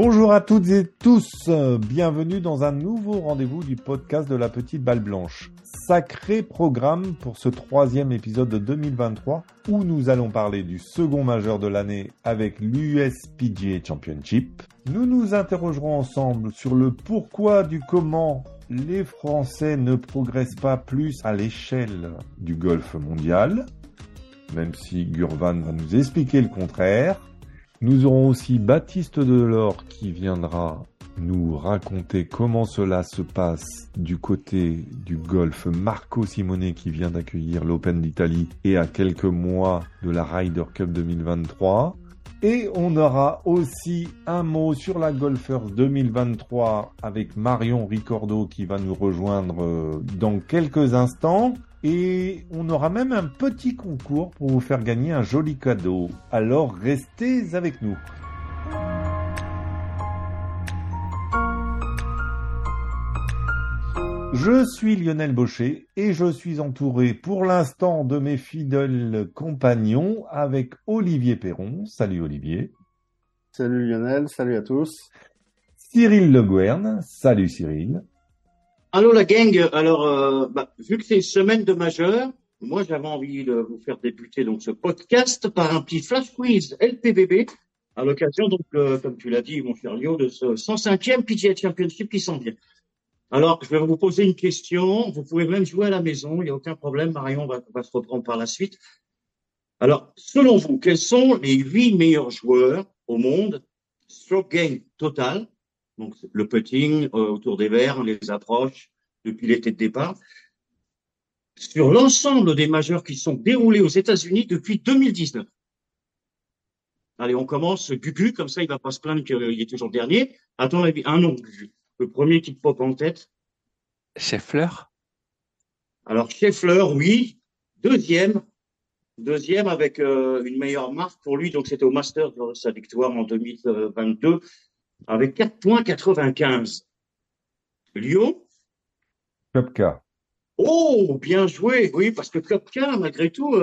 Bonjour à toutes et tous, bienvenue dans un nouveau rendez-vous du podcast de La Petite Balle Blanche. Sacré programme pour ce troisième épisode de 2023 où nous allons parler du second majeur de l'année avec l'US PGA Championship. Nous nous interrogerons ensemble sur le pourquoi du comment les Français ne progressent pas plus à l'échelle du golf mondial, même si Gurvann va nous expliquer le contraire. Nous aurons aussi Baptiste Delord qui viendra nous raconter comment cela se passe du côté du golf Marco Simone qui vient d'accueillir l'Open d'Italie et à quelques mois de la Ryder Cup 2023. Et on aura aussi un mot sur la Golfer's 2023 avec Marion Ricordeau qui va nous rejoindre dans quelques instants. Et on aura même un petit concours pour vous faire gagner un joli cadeau. Alors restez avec nous. Je suis Lionel Boscher et je suis entouré pour l'instant de mes fidèles compagnons avec Olivier Péron. Salut Olivier. Salut Lionel, salut à tous. Cyril Le Guern. Salut Cyril. Allô la gang, alors vu que c'est une semaine de majeur, moi j'avais envie de vous faire débuter donc ce podcast par un petit flash quiz LPBB à l'occasion donc comme tu l'as dit mon cher Lio de ce 105e PGA Championship qui s'en vient. Alors je vais vous poser une question, vous pouvez même jouer à la maison, il n'y a aucun problème, Marion va se reprendre par la suite. Alors selon vous, quels sont les 8 meilleurs joueurs au monde stroke gain total? Donc, le putting, autour des verts, les approches, depuis l'été de départ. Sur l'ensemble des majeurs qui sont déroulés aux États-Unis depuis 2019. Allez, on commence. Gugu, comme ça, il va pas se plaindre qu'il est toujours dernier. Attends, un nom, Gugu. Le premier qui te pop en tête. Scheffler. Alors, Scheffler, oui. Deuxième avec une meilleure marque pour lui. Donc, c'était au Masters, sa victoire en 2022. Avec 4,95. Lyon. Koepka. Oh, bien joué. Oui, parce que Koepka, malgré tout,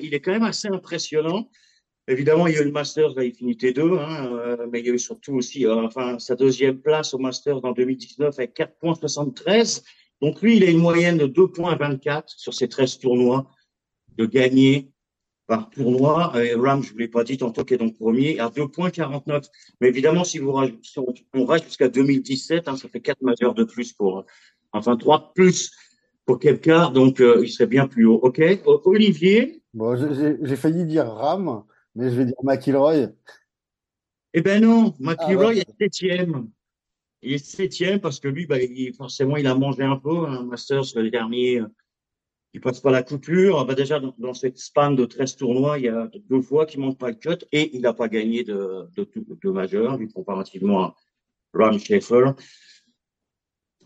il est quand même assez impressionnant. Évidemment, il y a eu le Masters, là, il finit T2, mais il y a eu surtout aussi sa deuxième place au Masters en 2019 avec 4,73. Donc, lui, il a une moyenne de 2,24 sur ses 13 tournois de gagner. Par tournoi, Rahm, je ne vous l'ai pas dit tantôt, qui est donc premier, à 2,49. Mais évidemment, si on reste jusqu'à 2017, ça fait 4 majeurs de plus pour, 3 de plus pour Koepka, donc il serait bien plus haut. OK, Olivier. Bon, j'ai failli dire Rahm, mais je vais dire McIlroy. Eh ben non, McIlroy est 7e. Il est 7e parce que lui, forcément, il a mangé un peu, Masters, le dernier. Il passe pas la coupure. Déjà, dans cette span de 13 tournois, il y a 2 fois qu'il manque pas le cut et il n'a pas gagné de majeur, vu comparativement à Rahm Scheffler.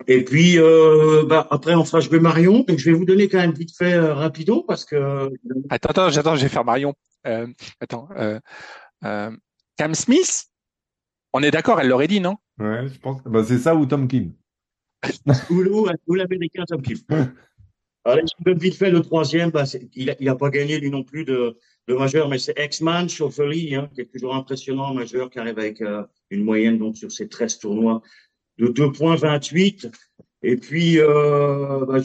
Et puis, après, on fera jouer Marion. Donc, je vais vous donner quand même vite fait, rapido, parce que… Attends, je vais faire Marion. Cam Smith, on est d'accord, elle l'aurait dit, non? Ouais, je pense. C'est ça ou Tom Kim. ou l'américain Tom Kim. Alors, je peux vite fait, le troisième, il a pas gagné lui non plus de majeur, mais c'est X-Man, Schauffele, qui est toujours impressionnant, majeur, qui arrive avec une moyenne donc sur ses 13 tournois de 2,28. Et puis,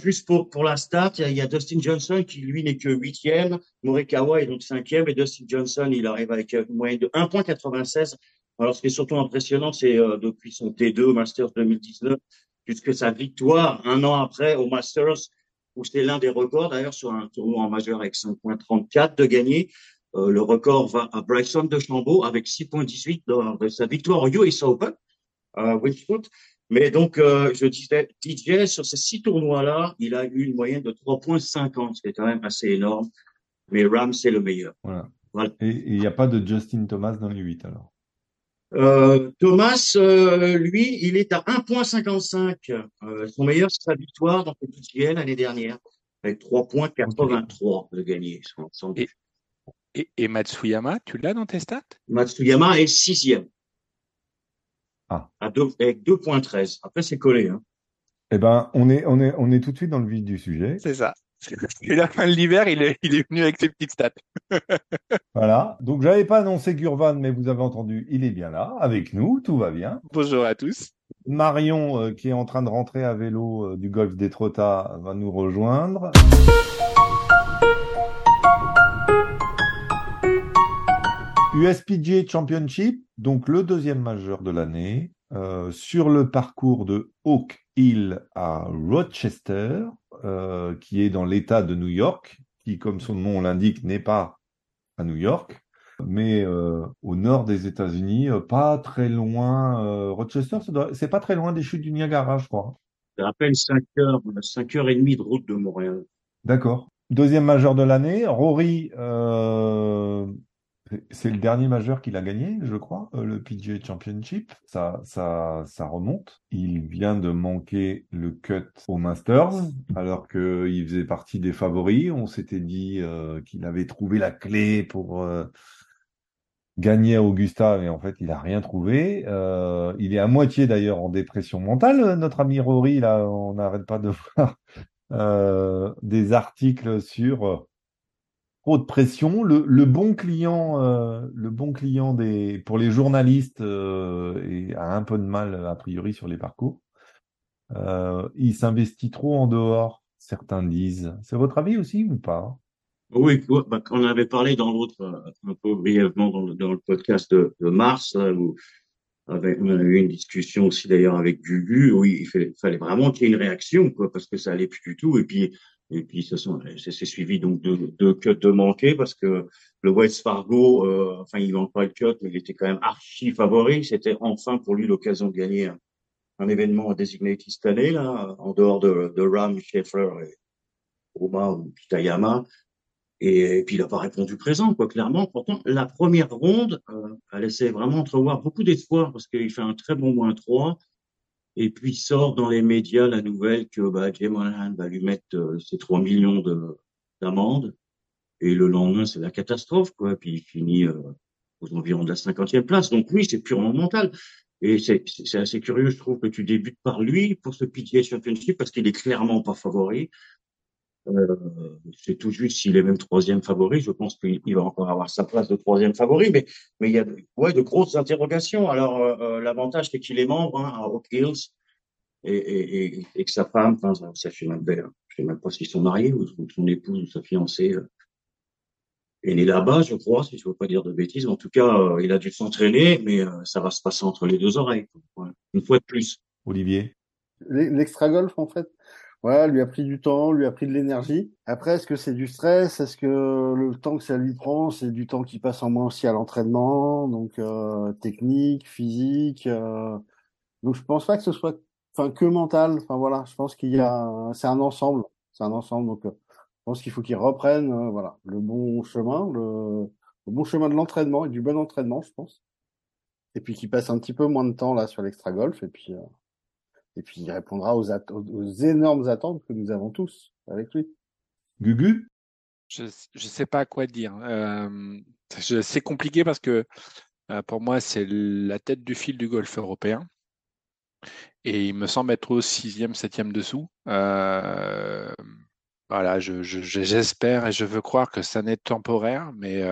juste pour la stat, il y a Dustin Johnson qui, lui, n'est que 8e, Morikawa est donc 5e, et Dustin Johnson, il arrive avec une moyenne de 1,96. Alors, ce qui est surtout impressionnant, c'est depuis son T2 Masters 2019, puisque sa victoire, un an après, au Masters, où c'est l'un des records, d'ailleurs, sur un tournoi en majeur avec 5,34 de gagné. Le record va à Bryson DeChambeau avec 6,18 de sa victoire au US Open, à Winchfoot. Mais donc, je disais, DJ, sur ces 6 tournois-là, il a eu une moyenne de 3,50, ce qui est quand même assez énorme. Mais Rahm, c'est le meilleur. Voilà. Et il n'y a pas de Justin Thomas dans les 8, alors? Thomas, lui, il est à 1,55. Son meilleur, c'est sa victoire dans le PGA l'année dernière, avec 3,83 de gagné. Et Matsuyama, tu l'as dans tes stats? Matsuyama est 6e. Ah. Avec 2,13. Après, c'est collé. Eh ben, on est tout de suite dans le vif du sujet. C'est ça. Et la fin de l'hiver, il est venu avec ses petites stats. Voilà, donc j'avais pas annoncé Gurvann, mais vous avez entendu, il est bien là, avec nous, tout va bien. Bonjour à tous. Marion, qui est en train de rentrer à vélo du golfe d'Étretat, va nous rejoindre. US PGA Championship, donc le deuxième majeur de l'année, sur le parcours de Oak Hill à Rochester, qui est dans l'État de New York, qui, comme son nom l'indique, n'est pas à New York, mais au nord des États-Unis, pas très loin. Rochester, c'est pas très loin des chutes du Niagara, je crois. C'est à peine 5 heures et demie de route de Montréal. D'accord. Deuxième majeur de l'année. Rory, c'est le dernier majeur qu'il a gagné, je crois, le PGA Championship. Ça remonte. Il vient de manquer le cut au Masters, alors qu'il faisait partie des favoris. On s'était dit qu'il avait trouvé la clé pour gagner à Augusta, mais en fait, il n'a rien trouvé. Il est à moitié, d'ailleurs, en dépression mentale, notre ami Rory. Là, on n'arrête pas de voir des articles sur... trop de pression, le bon client pour les journalistes a un peu de mal a priori sur les parcours. Il s'investit trop en dehors, certains disent. C'est votre avis aussi ou pas? Oui, on avait parlé dans l'autre un peu brièvement dans le podcast de mars. On a eu une discussion aussi d'ailleurs avec Gugu. Oui, il fallait vraiment qu'il y ait une réaction, quoi, parce que ça allait plus du tout. Et puis, c'est suivi donc de cuts de manqués parce que le Wells Fargo, il ne manque pas le cut, mais il était quand même archi favori. C'était enfin pour lui l'occasion de gagner un événement à Designated cette année, là, en dehors de Rahm, Scheffler et Omaha ou Matsuyama. Et puis, il n'a pas répondu présent, quoi, clairement. Pourtant, la première ronde a laissé vraiment entrevoir beaucoup d'espoir parce qu'il fait un très bon -3. Et puis sort dans les médias la nouvelle que Jay Monahan va lui mettre ses 3 millions d'amende. Et le lendemain, c'est la catastrophe, quoi. Puis il finit aux environs de la 50e place. Donc oui, c'est purement mental. Et c'est assez curieux, je trouve, que tu débutes par lui pour ce PGA Championship parce qu'il est clairement pas favori. C'est tout juste s'il est même 3e favori. Je pense qu'il va encore avoir sa place de 3e favori, mais il y a de grosses interrogations. Alors l'avantage c'est qu'il est membre à Oak Hills et que sa femme, je sais même pas s'ils sont mariés ou son épouse ou sa fiancée est née là-bas, je crois, si je veux pas dire de bêtises. En tout cas, il a dû s'entraîner, mais ça va se passer entre les deux oreilles. Voilà. Une fois de plus. Olivier, l'extra-golf en fait. Voilà, lui a pris du temps, lui a pris de l'énergie. Après, est-ce que c'est du stress? Est-ce que le temps que ça lui prend, c'est du temps qu'il passe en moins aussi à l'entraînement, donc technique, physique. Donc, je pense pas que ce soit, que mental. Voilà, je pense c'est un ensemble. C'est un ensemble. Donc, je pense qu'il faut qu'il reprenne, le bon chemin, le bon chemin de l'entraînement et du bon entraînement, je pense. Et puis qu'il passe un petit peu moins de temps là sur l'extra-golf. Et puis, il répondra aux énormes attentes que nous avons tous avec lui. Gugu? Je sais pas quoi dire. C'est compliqué parce que pour moi, c'est la tête du fil du golf européen. Et il me semble être au 6e, 7e dessous. Voilà, j'espère et je veux croire que ça n'est temporaire, mais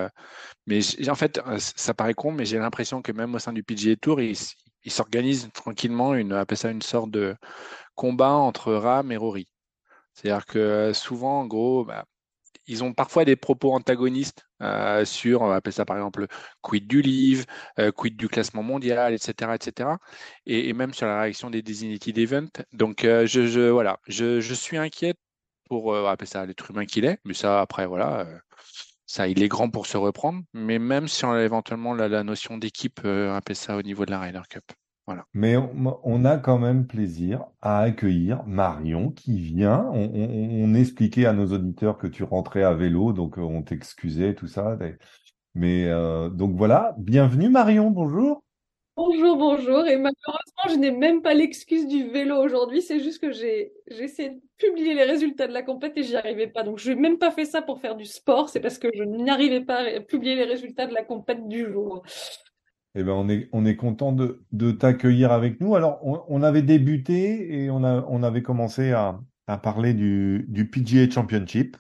en fait, ça paraît con, mais j'ai l'impression que même au sein du PGA Tour, il s'organise tranquillement une sorte de combat entre Rahm et Rory. C'est-à-dire que souvent, en gros, ils ont parfois des propos antagonistes sur, par exemple, quid du livre, quid du classement mondial, etc., etc. Et même sur la réaction des Designated Event. Donc, je suis inquiet pour l'être humain qu'il est, mais ça, après, il est grand pour se reprendre, mais même si on a éventuellement la notion d'équipe, au niveau de la Ryder Cup. Voilà. Mais on a quand même plaisir à accueillir Marion qui vient. On expliquait à nos auditeurs que tu rentrais à vélo, donc on t'excusait, tout ça. Mais donc voilà, bienvenue Marion, bonjour. Bonjour, et malheureusement, je n'ai même pas l'excuse du vélo aujourd'hui, c'est juste que j'ai essayé de publier les résultats de la compète et j'y arrivais pas, donc je n'ai même pas fait ça pour faire du sport, c'est parce que je n'arrivais pas à publier les résultats de la compète du jour. Eh ben, on est content de t'accueillir avec nous. Alors, on avait débuté et on avait commencé à à parler du PGA Championship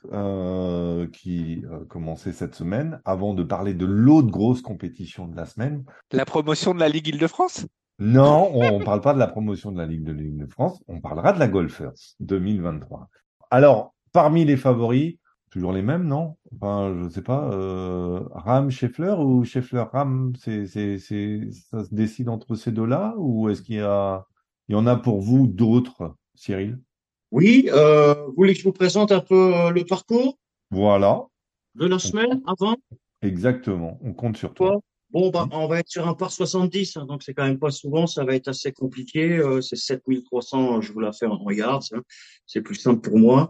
qui commençait cette semaine, avant de parler de l'autre grosse compétition de la semaine. La promotion de la Ligue Île-de-France ? Non, on ne parle pas de la promotion de la Ligue de l'Île-de-France, on parlera de la Golfer's 2023. Alors, parmi les favoris, toujours les mêmes, non ? Enfin, je ne sais pas, Rahm, Scheffler ou Scheffler, Rahm, ça se décide entre ces deux-là ou est-ce qu'il y a, il y en a pour vous d'autres, Cyril ? Oui, vous voulez que je vous présente un peu le parcours ? Voilà. De la semaine avant ? Exactement, on compte sur toi. Bon, bah, on va être sur un par 70, hein, donc c'est quand même pas souvent, ça va être assez compliqué. C'est 7300, je vous la fais en regard, hein, c'est plus simple pour moi.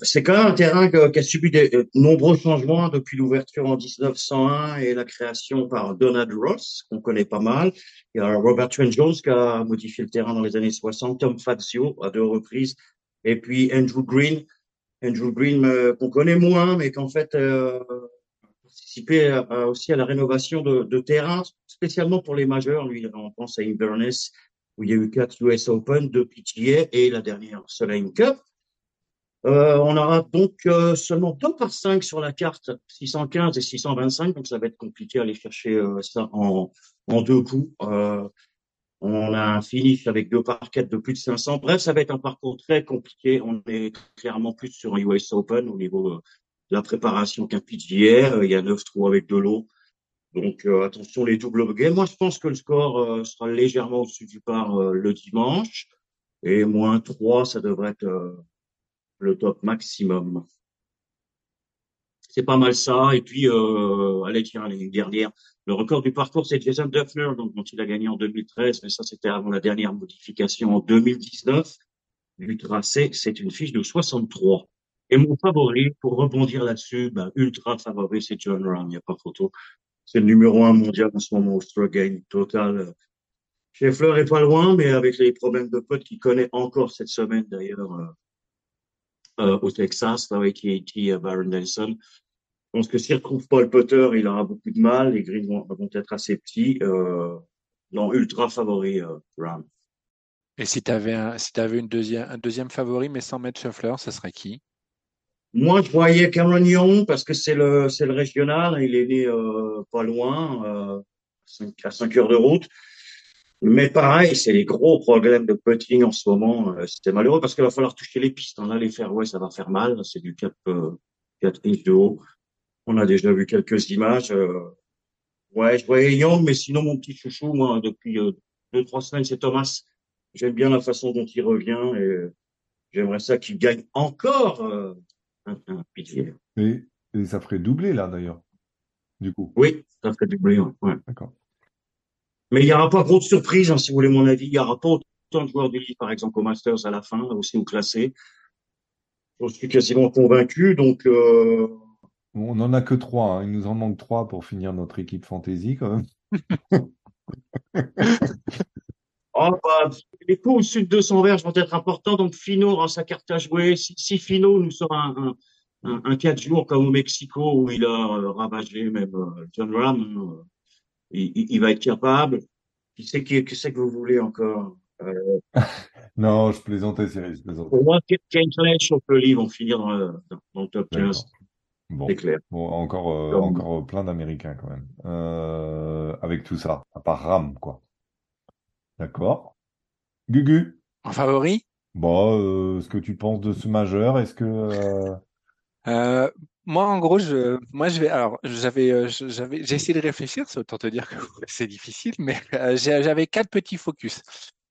C'est quand même un terrain qui a subi de nombreux changements depuis l'ouverture en 1901 et la création par Donald Ross, qu'on connaît pas mal. Il y a Robert Trent Jones qui a modifié le terrain dans les années 60, Tom Fazio à 2 reprises, et puis Andrew Green qu'on connaît moins, mais qu'en fait... participer aussi à la rénovation de terrains, spécialement pour les majeurs. Lui, on pense à Inverness, où il y a eu 4 US Open, 2 PGA et la dernière Solheim Cup. On aura donc seulement 2 par 5 sur la carte, 615 et 625, donc ça va être compliqué à aller chercher ça en 2 coups. On a un finish avec 2 par 4 de plus de 500. Bref, ça va être un parcours très compliqué. On est clairement plus sur US Open au niveau... la préparation qu'un pitch d'hier, il y a 9 trous avec de l'eau. Donc, attention les doubles buggés. Moi, je pense que le score sera légèrement au-dessus du par le dimanche. Et moins 3, ça devrait être le top maximum. C'est pas mal ça. Et puis, allez, tiens, les dernières. Le record du parcours, c'est Jason Duffner, donc, dont il a gagné en 2013. Mais ça, c'était avant la dernière modification en 2019. Du tracé, c'est une fiche de 63. Et mon favori, pour rebondir là-dessus, ultra favori, c'est John Rahm, il n'y a pas photo. C'est le numéro 1 mondial en ce moment, au stroke gain total. Scheffler est pas loin, mais avec les problèmes de putt qu'il connaît encore cette semaine d'ailleurs au Texas, avec E.T. et Byron Nelson. Je pense que s'il ne retrouve pas le putter, il aura beaucoup de mal. Les greens vont être assez petits. Non, ultra favori, Rahm. Et si tu avais un deuxième favori, mais sans mettre Scheffler, ça serait qui ? Moi, je voyais Cameron Young parce que c'est le régional. Il est né pas loin, à 5 heures de route. Mais pareil, c'est les gros problèmes de putting en ce moment. C'est malheureux parce qu'il va falloir toucher les pistes. Là, les fairways, ça va faire mal. C'est du 4 inches de haut. On a déjà vu quelques images. Ouais, je voyais Young, mais sinon, mon petit chouchou, moi, depuis 2-3 semaines, c'est Thomas. J'aime bien la façon dont il revient et j'aimerais ça qu'il gagne encore Et ça ferait doubler là d'ailleurs, du coup. Oui, ça ferait doubler, ouais. D'accord. Mais il n'y aura pas trop de surprises, si vous voulez mon avis. Il n'y aura pas autant de joueurs du livre, par exemple, au Masters à la fin, aussi au classé. Je suis quasiment convaincu, donc... On n'en a que 3, il nous en manque 3 pour finir notre équipe fantasy quand même. Les coups au-dessus de 200 verges vont être importants, donc Finau aura sa carte à jouer. Si Finau nous sort un 4 jours comme au Mexico où il a ravagé même John Rahm, il va être capable. Qui c'est que vous voulez encore Non, je plaisantais, Cyril, je plaisantais. Pour moi, Ken Clash, on peut livre, vont finir dans le top 15. Bon, c'est clair. Bon, encore plein d'Américains quand même, avec tout ça, à part Rahm, quoi. D'accord. Gugu. En favori ? Bon, ce que tu penses de ce majeur, est-ce que moi, en gros, j'ai essayé de réfléchir, c'est autant te dire que c'est difficile, mais j'avais 4 petits focus.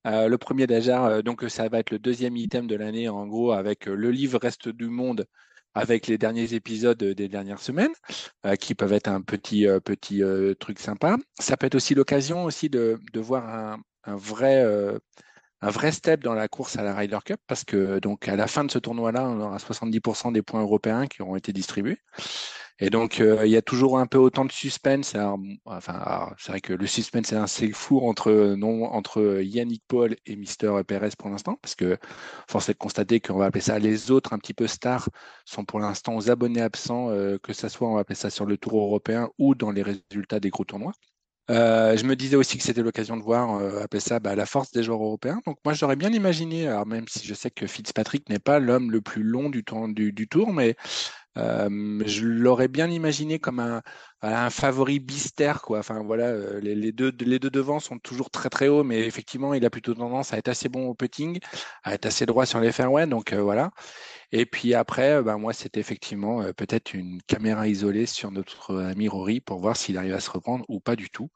Le premier déjà, donc ça va être le deuxième item de l'année, en gros, avec le livre Reste du Monde, avec les derniers épisodes des dernières semaines, qui peuvent être un petit truc sympa. Ça peut être aussi l'occasion aussi de voir un vrai step dans la course à la Ryder Cup, parce que donc à la fin de ce tournoi-là, on aura 70% des points européens qui auront été distribués. Et donc, il y a toujours un peu autant de suspense. Alors, c'est vrai que le suspense, c'est fou entre Yannick Paul et Mister Perez pour l'instant, parce que force est de constater qu'on va appeler ça les autres un petit peu stars sont pour l'instant aux abonnés absents, que ça soit on va appeler ça sur le tour européen ou dans les résultats des gros tournois. Je me disais aussi que c'était l'occasion de voir appeler ça la force des joueurs européens. Donc moi j'aurais bien imaginé, alors même si je sais que Fitzpatrick n'est pas l'homme le plus long du tour, mais je l'aurais bien imaginé comme un favori bistère, quoi. Enfin voilà, les deux devants sont toujours très très hauts, mais effectivement il a plutôt tendance à être assez bon au putting, à être assez droit sur les fairways, donc voilà. Et puis après, moi, c'était effectivement peut-être une caméra isolée sur notre ami Rory pour voir s'il arrive à se reprendre ou pas du tout.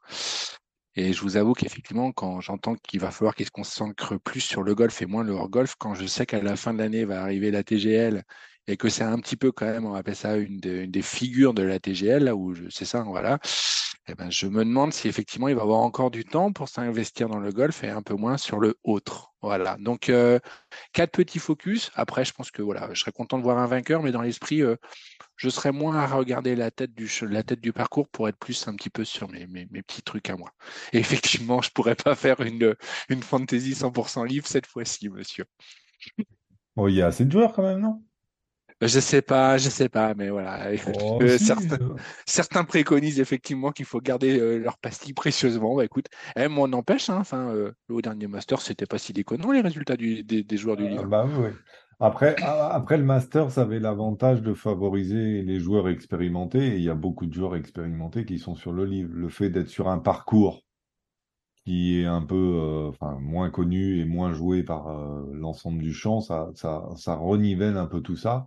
Et je vous avoue qu'effectivement, quand j'entends qu'il va falloir qu'il se concentre plus sur le golf et moins le hors-golf, quand je sais qu'à la fin de l'année va arriver la TGL et que c'est un petit peu quand même, on appelle ça une des figures de la TGL, là où c'est ça, voilà. Et je me demande si effectivement il va avoir encore du temps pour s'investir dans le golf et un peu moins sur le autre. Voilà, donc 4 petits focus. Après, je pense que voilà, je serais content de voir un vainqueur, mais dans l'esprit, je serais moins à regarder la tête du parcours pour être plus un petit peu sur mes petits trucs à moi. Et effectivement, je pourrais pas faire une fantasy 100% livre cette fois-ci, monsieur. Oh, il y a assez de joueurs quand même, non? Je sais pas, mais voilà. Certains préconisent effectivement qu'il faut garder leur pastille précieusement. Écoute, moi, on n'empêche. Enfin, le dernier Master, c'était pas si déconnant les résultats des joueurs du livre. Oui. Après, le Master, ça avait l'avantage de favoriser les joueurs expérimentés. Et il y a beaucoup de joueurs expérimentés qui sont sur le livre. Le fait d'être sur un parcours qui est un peu moins connu et moins joué par l'ensemble du champ, ça renivelle un peu tout ça.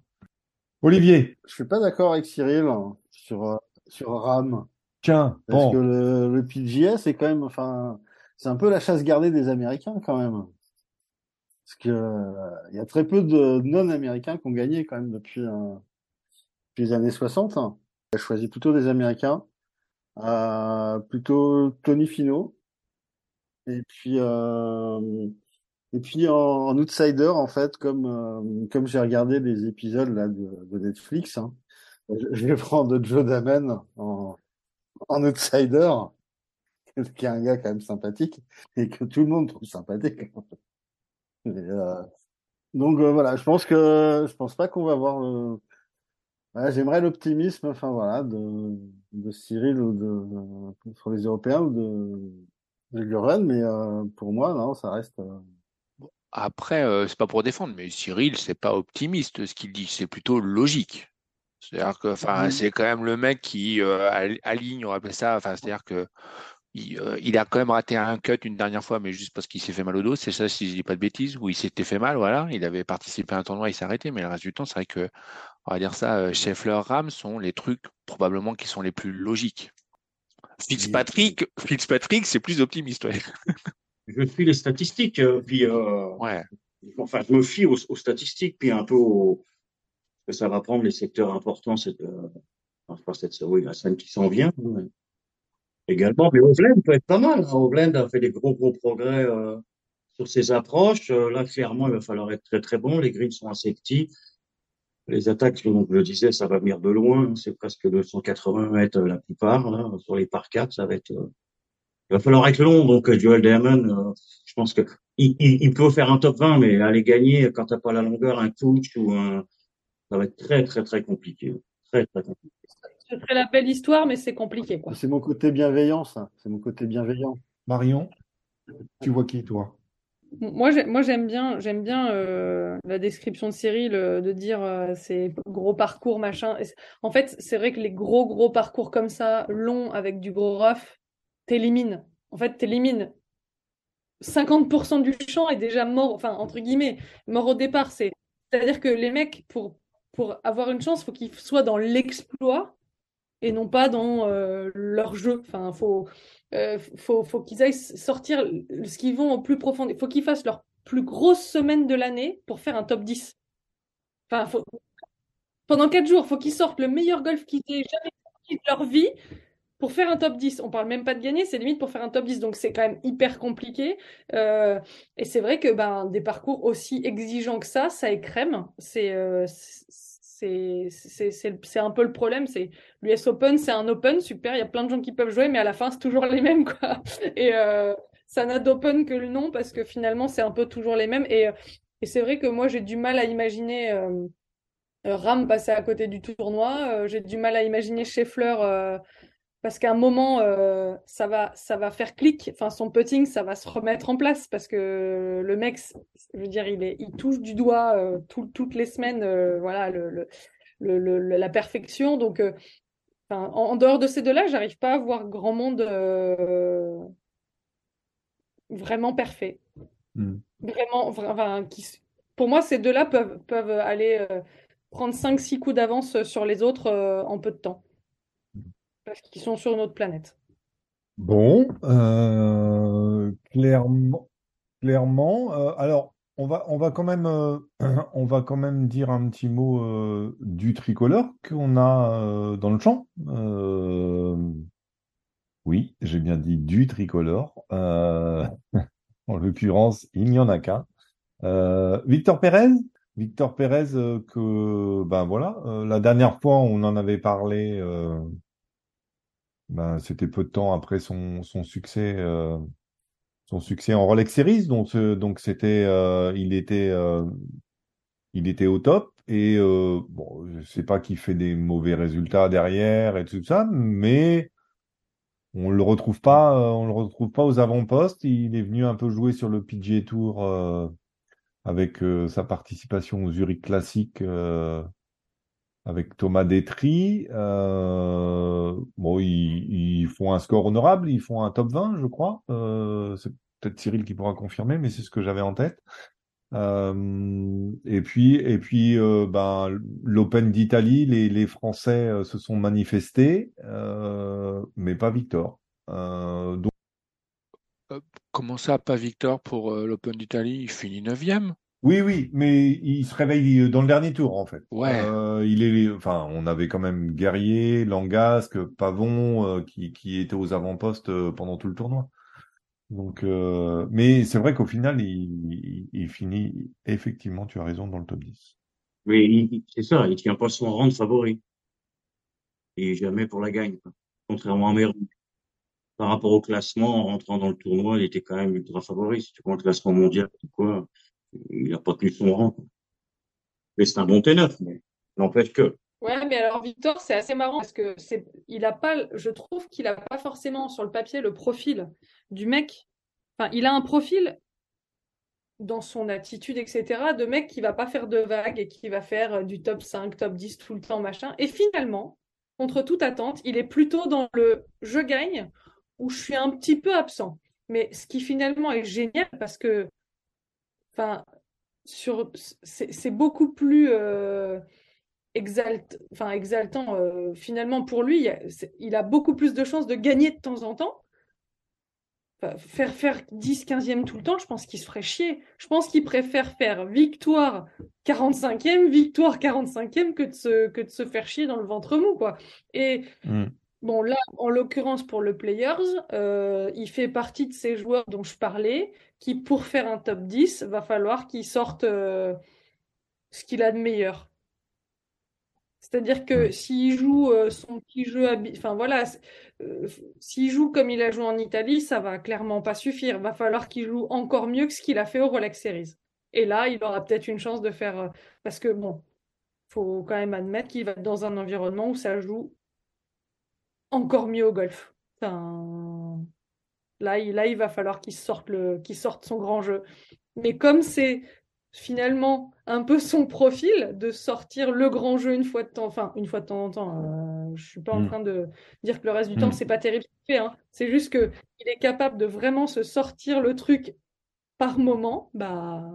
Olivier, je suis pas d'accord avec Cyril sur Rahm. Tiens, parce que le PGA c'est quand même, c'est un peu la chasse gardée des Américains quand même. Parce que il y a très peu de non-Américains qui ont gagné quand même depuis les années 60. Il a choisi plutôt des Américains, plutôt Tony Finau, et puis en outsider, en fait, comme j'ai regardé des épisodes là de Netflix, je vais prendre Joe Damon en outsider, qui est un gars quand même sympathique et que tout le monde trouve sympathique. Donc voilà, je pense pas qu'on va voir. J'aimerais l'optimisme, de Cyril ou de sur les Européens ou de Gurvann, mais pour moi, non, ça reste. Après, c'est pas pour défendre, mais Cyril, c'est pas optimiste ce qu'il dit, c'est plutôt logique. C'est-à-dire que, c'est quand même le mec qui aligne, on appelle ça. C'est-à-dire que il a quand même raté un cut une dernière fois, mais juste parce qu'il s'est fait mal au dos. C'est ça, si je dis pas de bêtises, où il s'était fait mal, voilà. Il avait participé à un tournoi, il s'est arrêté, mais le reste du temps, c'est vrai que, on va dire ça, Scheffler, Rahm sont les trucs probablement qui sont les plus logiques. Fitzpatrick, c'est plus optimiste. Ouais. Je suis les statistiques, puis ouais. Je me fie aux statistiques, puis un peu que ça va prendre les secteurs importants, la scène qui s'en vient également. Mais Hovland peut être pas mal. Hovland a fait des gros progrès sur ses approches. Là, clairement, il va falloir être très très bon. Les greens sont assez petits. Les attaques, comme je le disais, ça va venir de loin. C'est presque 280 mètres la plupart. Là. Sur les par 4, ça va être. Il va falloir être long. Donc, Joel Damon, je pense que il peut faire un top 20, mais aller gagner quand t'as pas la longueur, un touch ou un, ça va être très très très compliqué. Très très compliqué. Ce serait la belle histoire, mais c'est compliqué, quoi. C'est mon côté bienveillant, ça. C'est mon côté bienveillant. Marion, tu vois qui, toi? Moi, j'aime bien la description de Cyril, de dire c'est gros parcours, machin. En fait, c'est vrai que les gros parcours comme ça, longs, avec du gros rough, t'élimines. En fait, t'élimines 50% du champ est déjà mort, enfin, entre guillemets, mort au départ. C'est-à-dire que les mecs, pour avoir une chance, il faut qu'ils soient dans l'exploit et non pas dans leur jeu. Enfin, faut qu'ils aillent sortir ce qu'ils vont au plus profond. Il faut qu'ils fassent leur plus grosse semaine de l'année pour faire un top 10. Enfin, pendant 4 jours, il faut qu'ils sortent le meilleur golf qu'ils aient jamais sorti de leur vie pour faire un top 10. On ne parle même pas de gagner, c'est limite pour faire un top 10. Donc, c'est quand même hyper compliqué. Et c'est vrai que des parcours aussi exigeants que ça écrème. C'est un peu le problème, c'est l'US Open, c'est un Open, super, il y a plein de gens qui peuvent jouer, mais à la fin, c'est toujours les mêmes, quoi. Et ça n'a d'Open que le nom, parce que finalement, c'est un peu toujours les mêmes. Et c'est vrai que moi, j'ai du mal à imaginer Rahm passer à côté du tournoi, j'ai du mal à imaginer Scheffler parce qu'à un moment, ça va faire clic. Enfin, son putting, ça va se remettre en place parce que le mec, je veux dire, il touche du doigt toutes les semaines, voilà, la perfection. Donc, en dehors de ces deux-là, j'arrive pas à voir grand monde vraiment parfait. Mm. Vraiment, pour moi, ces deux-là peuvent aller prendre 5-6 coups d'avance sur les autres en peu de temps. Parce qu'ils sont sur notre planète. Bon, clairement. Alors, on va quand même dire un petit mot du tricolore qu'on a dans le champ. Oui, j'ai bien dit du tricolore. En l'occurrence, il n'y en a qu'un. Victor Perez, que ben voilà, la dernière fois on en avait parlé. C'était peu de temps après son succès en Rolex Series, donc c'était il était au top et bon, je sais pas qui fait des mauvais résultats derrière et tout ça, mais on le retrouve pas aux avant-postes. Il est venu un peu jouer sur le PGA Tour avec sa participation au Zurich Classic avec Thomas Détry. Ils font un score honorable, ils font un top 20, je crois. C'est peut-être Cyril qui pourra confirmer, mais c'est ce que j'avais en tête. Et puis, l'Open d'Italie, les Français se sont manifestés, mais pas Victor. Donc... Comment ça, pas Victor pour l'Open d'Italie? Il finit 9e. Oui, mais il se réveille dans le dernier tour, en fait. Ouais. On avait quand même Guerrier, Langasque, Pavon, qui étaient aux avant-postes pendant tout le tournoi. Donc, mais c'est vrai qu'au final, il finit effectivement, tu as raison, dans le top 10. Oui, c'est ça. Il tient pas son rang de favori. Et jamais pour la gagne, quoi. Contrairement à Meru. Par rapport au classement, en rentrant dans le tournoi, il était quand même ultra favori. Si tu prends le classement mondial, tout quoi. Il n'a pas tenu son rang. Mais c'est un bon T9, mais n'empêche que. Ouais, mais alors Victor, c'est assez marrant parce que je trouve qu'il n'a pas forcément sur le papier le profil du mec. Enfin, il a un profil dans son attitude, etc., de mec qui ne va pas faire de vagues et qui va faire du top 5, top 10 tout le temps, machin. Et finalement, contre toute attente, il est plutôt dans le « je gagne » où je suis un petit peu absent. Mais ce qui finalement est génial parce que c'est beaucoup plus exaltant finalement pour lui. Il a beaucoup plus de chances de gagner de temps en temps. Faire 10-15e tout le temps, je pense qu'il se ferait chier. Je pense qu'il préfère faire victoire 45e, victoire 45e que de se faire chier dans le ventre mou, quoi. Et bon, là, en l'occurrence pour le Players, il fait partie de ces joueurs dont je parlais, qui pour faire un top 10, va falloir qu'il sorte ce qu'il a de meilleur. C'est-à-dire que s'il joue son petit jeu, s'il joue comme il a joué en Italie, ça va clairement pas suffire. Va falloir qu'il joue encore mieux que ce qu'il a fait au Rolex Series. Et là, il aura peut-être une chance de faire, parce que bon, faut quand même admettre qu'il va être dans un environnement où ça joue encore mieux au golf. Là, il va falloir qu'il sorte son grand jeu. Mais comme c'est finalement un peu son profil de sortir le grand jeu une fois de temps en temps, je suis pas en train de dire que le reste du temps c'est pas terrible, hein. C'est juste que il est capable de vraiment se sortir le truc par moment. Bah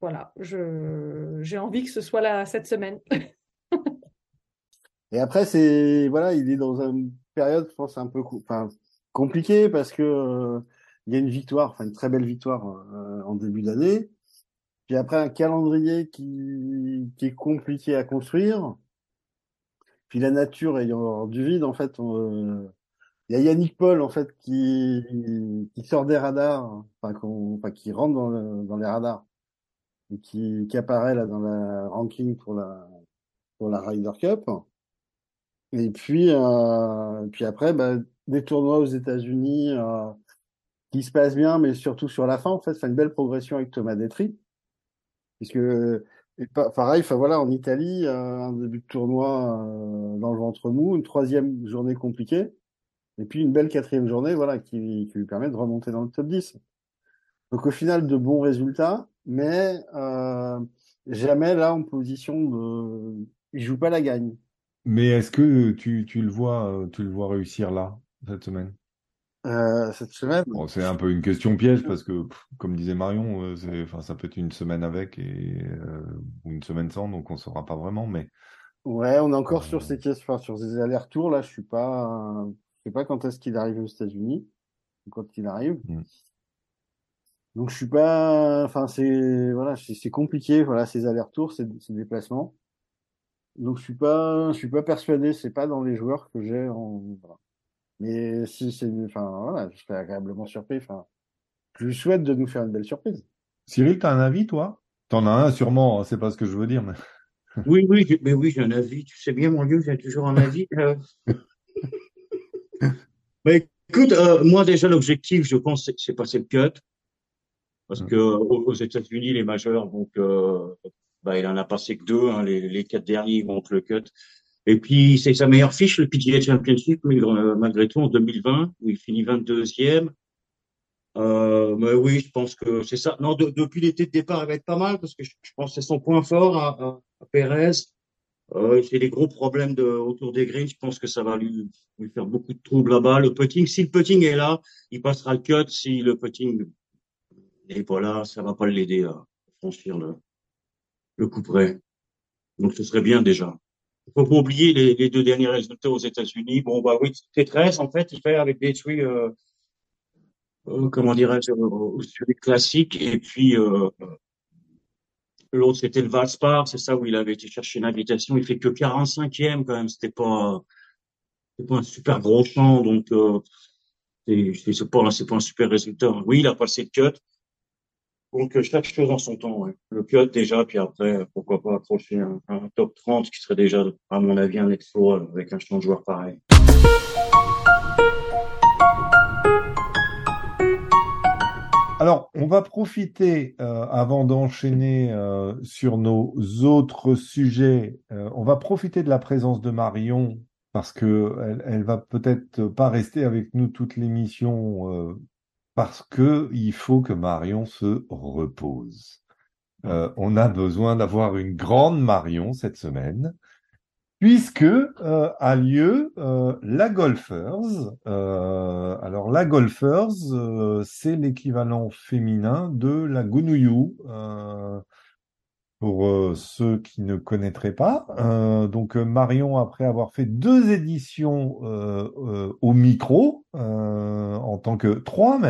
voilà, j'ai envie que ce soit là cette semaine. Et après, il est dans une période, je pense, un peu compliquée parce que il y a une victoire, une très belle victoire en début d'année. Puis après, un calendrier qui est compliqué à construire. Puis la nature ayant du vide, en fait, il y a Yannick Paul, en fait, qui sort des radars, qui rentre dans les radars et qui apparaît là dans la ranking pour la Ryder Cup. Et puis après, des tournois aux États-Unis qui se passent bien, mais surtout sur la fin, en fait, c'est une belle progression avec Thomas Détry, puisque Et pareil, enfin voilà, en Italie, un début de tournoi dans le ventre mou, une troisième journée compliquée, et puis une belle quatrième journée, voilà, qui lui permet de remonter dans le top 10. Donc au final, de bons résultats, mais jamais là en position de, il joue pas la gagne. Mais est-ce que tu le vois réussir là cette semaine? Bon, c'est un peu une question piège parce que, comme disait Marion, ça peut être une semaine avec ou une semaine sans, donc on ne saura pas vraiment. Mais ouais, on est encore sur ces pièces, sur ces allers-retours. Là, je sais pas quand est-ce qu'il arrive aux États-Unis, quand il arrive. Donc je suis pas, c'est compliqué, ces allers-retours, ces déplacements. Donc je suis pas persuadé, c'est pas dans les joueurs que j'ai en. Voilà. Mais si c'est, je serais agréablement surpris. Je lui souhaite de nous faire une belle surprise. Cyril, t'as un avis, toi? T'en as un, sûrement. Hein, c'est pas ce que je veux dire, mais. Oui, j'ai un avis. Tu sais bien, mon Dieu, j'ai toujours un avis. Mais écoute, moi déjà l'objectif, je pense, c'est passer le cut, parce que aux États-Unis, les majeurs, donc, il en a passé que 2. Hein, les 4 derniers vont le cut. Et puis, c'est sa meilleure fiche, le PGA Championship, malgré tout, en 2020, où il finit 22e. Mais oui, je pense que c'est ça. Non, depuis l'été de départ, il va être pas mal, parce que je pense que c'est son point fort à Perez. C'est des gros problèmes autour des greens. Je pense que ça va lui faire beaucoup de troubles là-bas. Le putting, si le putting est là, il passera le cut. Si le putting n'est pas là, ça va pas l'aider à franchir le couperet. Donc, ce serait bien déjà. Il faut pas oublier les 2 derniers résultats aux États-Unis. Bon, oui, T13, en fait, il fait avec des trucs, sur les classiques. Et puis, l'autre, c'était le Valspar. C'est ça où il avait été chercher une invitation. Il fait que 45e, quand même. C'était pas un super gros champ. Donc, c'est pas un super résultat. Oui, il a passé le cut. Donc, chaque chose en son temps, ouais. Le cut, déjà, puis après, pourquoi pas accrocher un top 30, qui serait déjà, à mon avis, un exploit avec un champ de joueurs pareil. Alors, on va profiter, avant d'enchaîner sur nos autres sujets, on va profiter de la présence de Marion, parce que elle va peut-être pas rester avec nous toute l'émission, parce que il faut que Marion se repose. On a besoin d'avoir une grande Marion cette semaine, puisque a lieu la Golfer's. Alors la Golfer's, c'est l'équivalent féminin de la Gounouillou, pour ceux qui ne connaîtraient pas. Donc Marion, après avoir fait 2 éditions au micro, en tant que 3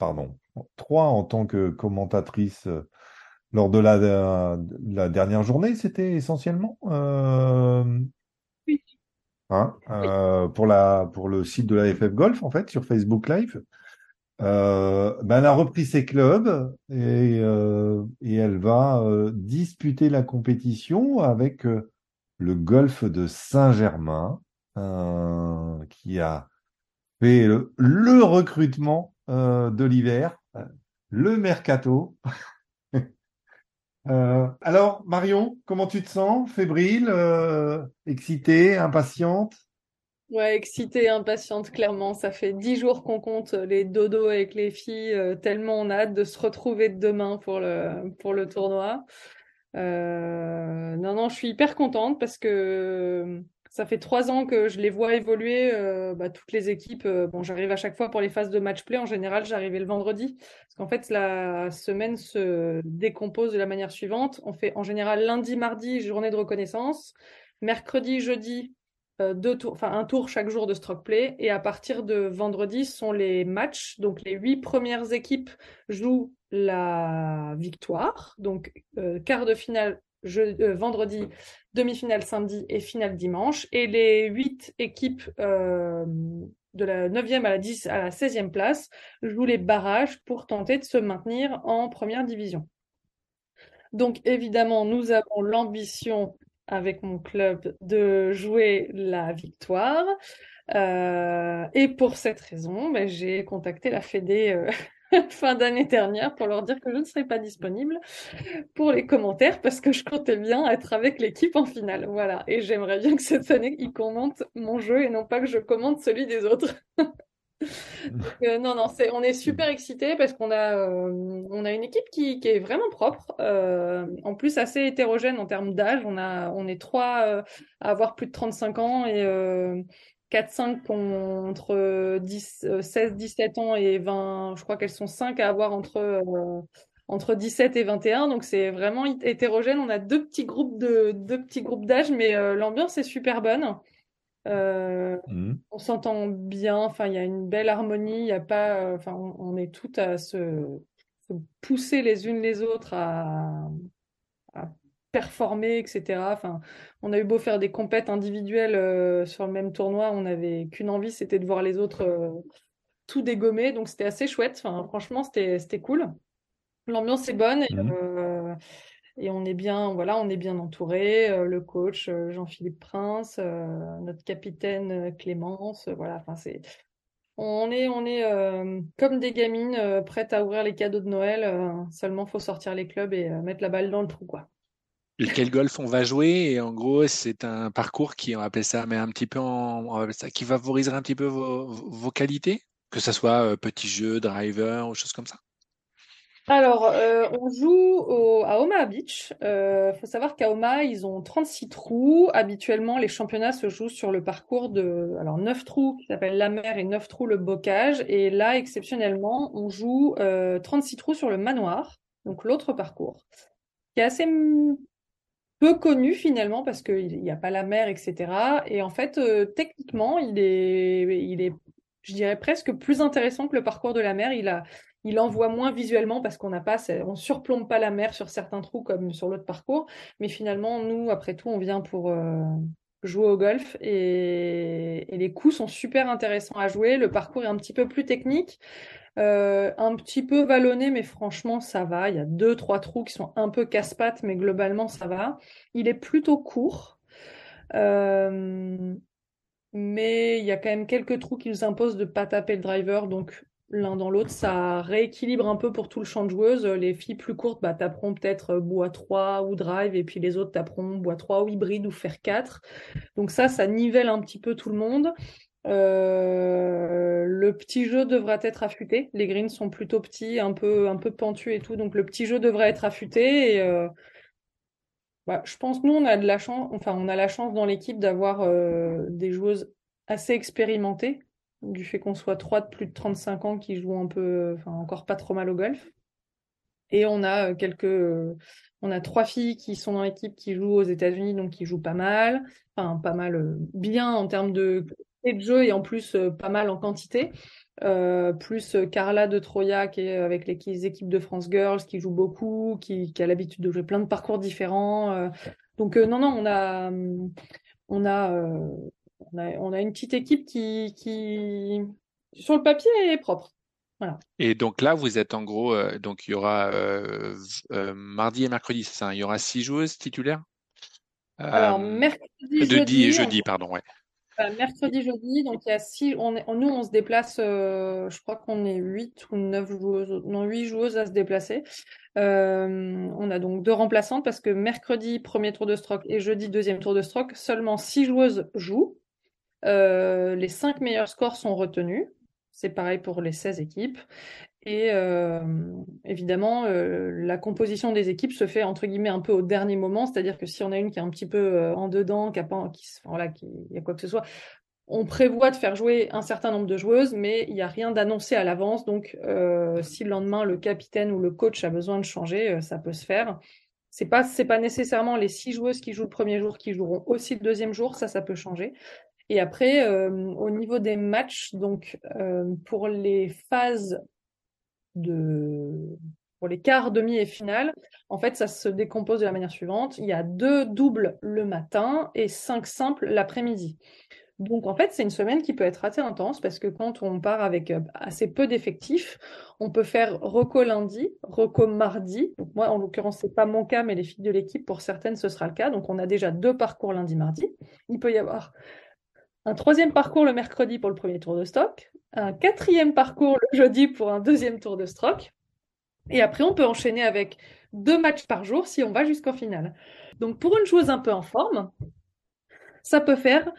en tant que commentatrice lors de la dernière journée, c'était essentiellement pour le site de la FF Golf, en fait, sur Facebook Live. Elle a repris ses clubs et elle va disputer la compétition avec le golf de Saint-Germain, qui a fait le recrutement de l'hiver, le mercato. Alors Marion, comment tu te sens? Fébrile, excitée, impatiente? Ouais, excitée, impatiente, clairement. Ça fait 10 jours qu'on compte les dodos avec les filles, tellement on a hâte de se retrouver demain pour le tournoi. Non, je suis hyper contente parce que ça fait 3 ans que je les vois évoluer, toutes les équipes. J'arrive à chaque fois pour les phases de match-play. En général, j'arrivais le vendredi. Parce qu'en fait, la semaine se décompose de la manière suivante. On fait en général lundi, mardi, journée de reconnaissance. Mercredi, jeudi, 2 tours, un tour chaque jour de stroke play, et à partir de vendredi sont les matchs. Donc les 8 premières équipes jouent la victoire, donc quart de finale vendredi, demi-finale samedi et finale dimanche, et les 8 équipes de la 9e à la 16e place jouent les barrages pour tenter de se maintenir en première division. Donc évidemment, nous avons l'ambition avec mon club de jouer la victoire, et pour cette raison j'ai contacté la Fédé fin d'année dernière pour leur dire que je ne serais pas disponible pour les commentaires parce que je comptais bien être avec l'équipe en finale. Voilà. Et j'aimerais bien que cette année, ils commentent mon jeu et non pas que je commente celui des autres. Donc, on est super excités parce qu'on a, une équipe qui est vraiment propre, en plus assez hétérogène en termes d'âge. On est trois à avoir plus de 35 ans et 4-5 entre 16-17 ans et 20, je crois qu'elles sont 5 à avoir entre 17 et 21, donc c'est vraiment hétérogène. On a deux petits groupes d'âge, mais l'ambiance est super bonne. On s'entend bien, enfin il y a une belle harmonie, il y a pas, on est toutes à se pousser les unes les autres à performer, etc. Enfin, on a eu beau faire des compètes individuelles sur le même tournoi, on n'avait qu'une envie, c'était de voir les autres tout dégommer, donc c'était assez chouette. Enfin, franchement, c'était cool. L'ambiance est bonne. Et on est bien, voilà, on est bien entouré. Le coach Jean-Philippe Prince, notre capitaine Clémence, voilà. Enfin, on est comme des gamines prêtes à ouvrir les cadeaux de Noël. Seulement, faut sortir les clubs et mettre la balle dans le trou, quoi. Quel golf on va jouer, et en gros c'est un parcours qui, on va appeler ça, mais un petit peu qui favorisera un petit peu vos qualités, que ça soit petit jeu, driver ou choses comme ça. Alors, on joue à Omaha Beach. Faut savoir qu'à Omaha, ils ont 36 trous. Habituellement, les championnats se jouent sur le parcours de 9 trous qui s'appelle la mer et 9 trous le bocage. Et là, exceptionnellement, on joue 36 trous sur le manoir, donc l'autre parcours, qui est assez peu connu finalement parce qu'il n'y a pas la mer, etc. Et en fait, techniquement, il est, je dirais, presque plus intéressant que le parcours de la mer. Il envoie moins visuellement parce qu'on n'a pas, on surplombe pas la mer sur certains trous comme sur l'autre parcours. Mais finalement, nous, après tout, on vient pour jouer au golf et les coups sont super intéressants à jouer. Le parcours est un petit peu plus technique, un petit peu vallonné, mais franchement, ça va. Il y a 2-3 trous qui sont un peu casse-pattes, mais globalement, ça va. Il est plutôt court. Mais il y a quand même quelques trous qui nous imposent de pas taper le driver, donc l'un dans l'autre, ça rééquilibre un peu pour tout le champ de joueuses. Les filles plus courtes taperont peut-être bois 3 ou drive, et puis les autres taperont bois 3 ou hybride ou fer 4. Donc ça nivelle un petit peu tout le monde. Le petit jeu devra être affûté. Les greens sont plutôt petits, un peu pentus et tout. Donc le petit jeu devra être affûté. Et, je pense, nous, on a de la chance. Enfin, on a la chance dans l'équipe d'avoir des joueuses assez expérimentées, du fait qu'on soit 3 de plus de 35 ans qui jouent un peu, encore pas trop mal au golf. Et on a 3 filles qui sont dans l'équipe qui jouent aux États-Unis, donc qui jouent pas mal, bien en termes de jeu et en plus pas mal en quantité. Plus Carla de Troya qui est avec les équipes de France Girls, qui joue beaucoup, qui a l'habitude de jouer plein de parcours différents. On a une petite équipe qui sur le papier est propre. Voilà. Et donc là, vous êtes en gros, donc il y aura mardi et mercredi, c'est ça, il y aura 6 joueuses titulaires. Alors mercredi et jeudi. Ouais. Mercredi, jeudi, donc il y a 6. Nous, on se déplace. Je crois qu'on est 8 ou 9 joueuses. Non, 8 joueuses à se déplacer. On a donc 2 remplaçantes parce que mercredi, premier tour de stroke, et jeudi, deuxième tour de stroke. Seulement 6 joueuses jouent. Les 5 meilleurs scores sont retenus. C'est pareil pour les 16 équipes. Et évidemment, la composition des équipes se fait entre guillemets un peu au dernier moment, c'est-à-dire que si on a une qui est un petit peu en dedans, qui a quoi que ce soit, on prévoit de faire jouer un certain nombre de joueuses, mais il n'y a rien d'annoncé à l'avance. Donc, si le lendemain le capitaine ou le coach a besoin de changer, ça peut se faire. C'est pas nécessairement les 6 joueuses qui jouent le premier jour qui joueront aussi le deuxième jour, ça peut changer. Et après, au niveau des matchs, donc pour les phases pour les quarts, demi et finale, en fait, ça se décompose de la manière suivante. Il y a 2 doubles le matin et 5 simples l'après-midi. Donc, en fait, c'est une semaine qui peut être assez intense parce que quand on part avec assez peu d'effectifs, on peut faire reco lundi, reco mardi. Donc, moi, en l'occurrence, c'est pas mon cas, mais les filles de l'équipe, pour certaines, ce sera le cas. Donc, on a déjà 2 parcours lundi, mardi. Il peut y avoir Un troisième parcours le mercredi pour le premier tour de stroke. Un quatrième parcours le jeudi pour un deuxième tour de stroke. Et après, on peut enchaîner avec 2 matchs par jour si on va jusqu'en finale. Donc, pour une joueuse un peu en forme, ça peut faire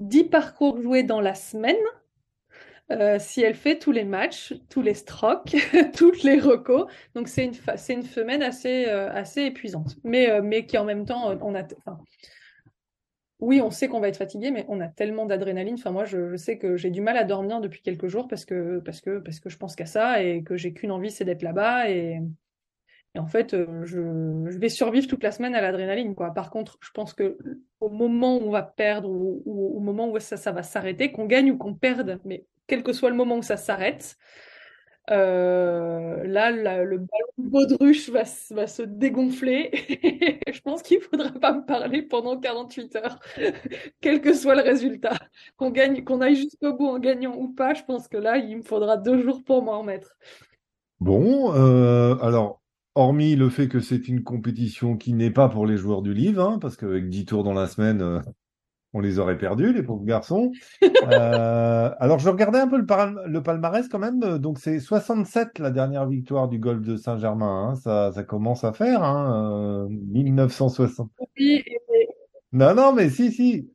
10 parcours joués dans la semaine si elle fait tous les matchs, tous les strokes, toutes les recos. Donc, c'est une semaine assez épuisante, mais qui en même temps, oui, on sait qu'on va être fatigué, mais on a tellement d'adrénaline. Enfin, moi, je sais que j'ai du mal à dormir depuis quelques jours parce que je pense qu'à ça et que j'ai qu'une envie, c'est d'être là-bas. Et en fait, je vais survivre toute la semaine à l'adrénaline, quoi. Par contre, je pense qu'au moment où on va perdre ou au moment où ça va s'arrêter, qu'on gagne ou qu'on perde, mais quel que soit le moment où ça s'arrête, le ballon de baudruche va se dégonfler. Je pense qu'il ne faudra pas me parler pendant 48 heures, quel que soit le résultat. Qu'on aille jusqu'au bout en gagnant ou pas, je pense que là, il me faudra 2 jours pour m'en remettre. Bon, alors, hormis le fait que c'est une compétition qui n'est pas pour les joueurs du livre, hein, parce qu'avec 10 tours dans la semaine... on les aurait perdus, les pauvres garçons. Alors, je regardais un peu le palmarès quand même. Donc, c'est 67, la dernière victoire du golf de Saint-Germain. Hein. Ça commence à faire, hein, 1960. Oui, mais... Non, mais si.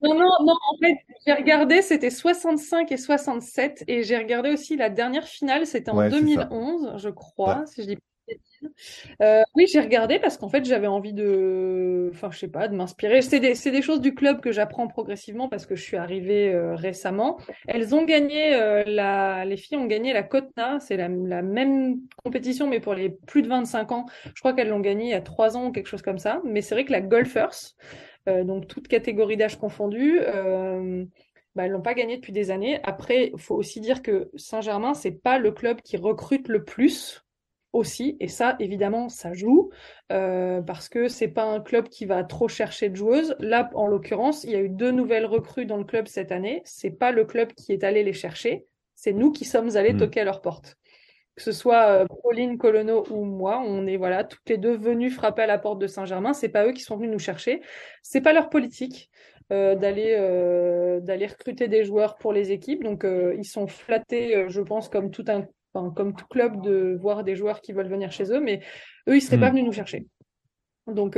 Non, en fait, j'ai regardé, c'était 65 et 67. Et j'ai regardé aussi la dernière finale, c'était en 2011, je crois, si je dis pas. Oui, j'ai regardé parce qu'en fait j'avais envie de m'inspirer. C'est des choses du club que j'apprends progressivement parce que je suis arrivée récemment. Elles ont gagné les filles ont gagné la Kotna, c'est la même compétition mais pour les plus de 25 ans. Je crois qu'elles l'ont gagnée il y a 3 ans ou quelque chose comme ça. Mais c'est vrai que la Golfer's, donc toute catégorie d'âge confondue, elles l'ont pas gagnée depuis des années. Après, il faut aussi dire que Saint-Germain, c'est pas le club qui recrute le plus. Aussi, et ça évidemment ça joue parce que c'est pas un club qui va trop chercher de joueuses. Là en l'occurrence il y a eu 2 nouvelles recrues dans le club cette année, c'est pas le club qui est allé les chercher, c'est nous qui sommes allés toquer à leur porte, que ce soit Pauline Colonneau ou moi, on est toutes les 2 venues frapper à la porte de Saint-Germain, c'est pas eux qui sont venus nous chercher, c'est pas leur politique d'aller recruter des joueurs pour les équipes, donc ils sont flattés je pense comme tout club, de voir des joueurs qui veulent venir chez eux, mais eux, ils ne seraient pas venus nous chercher. Donc,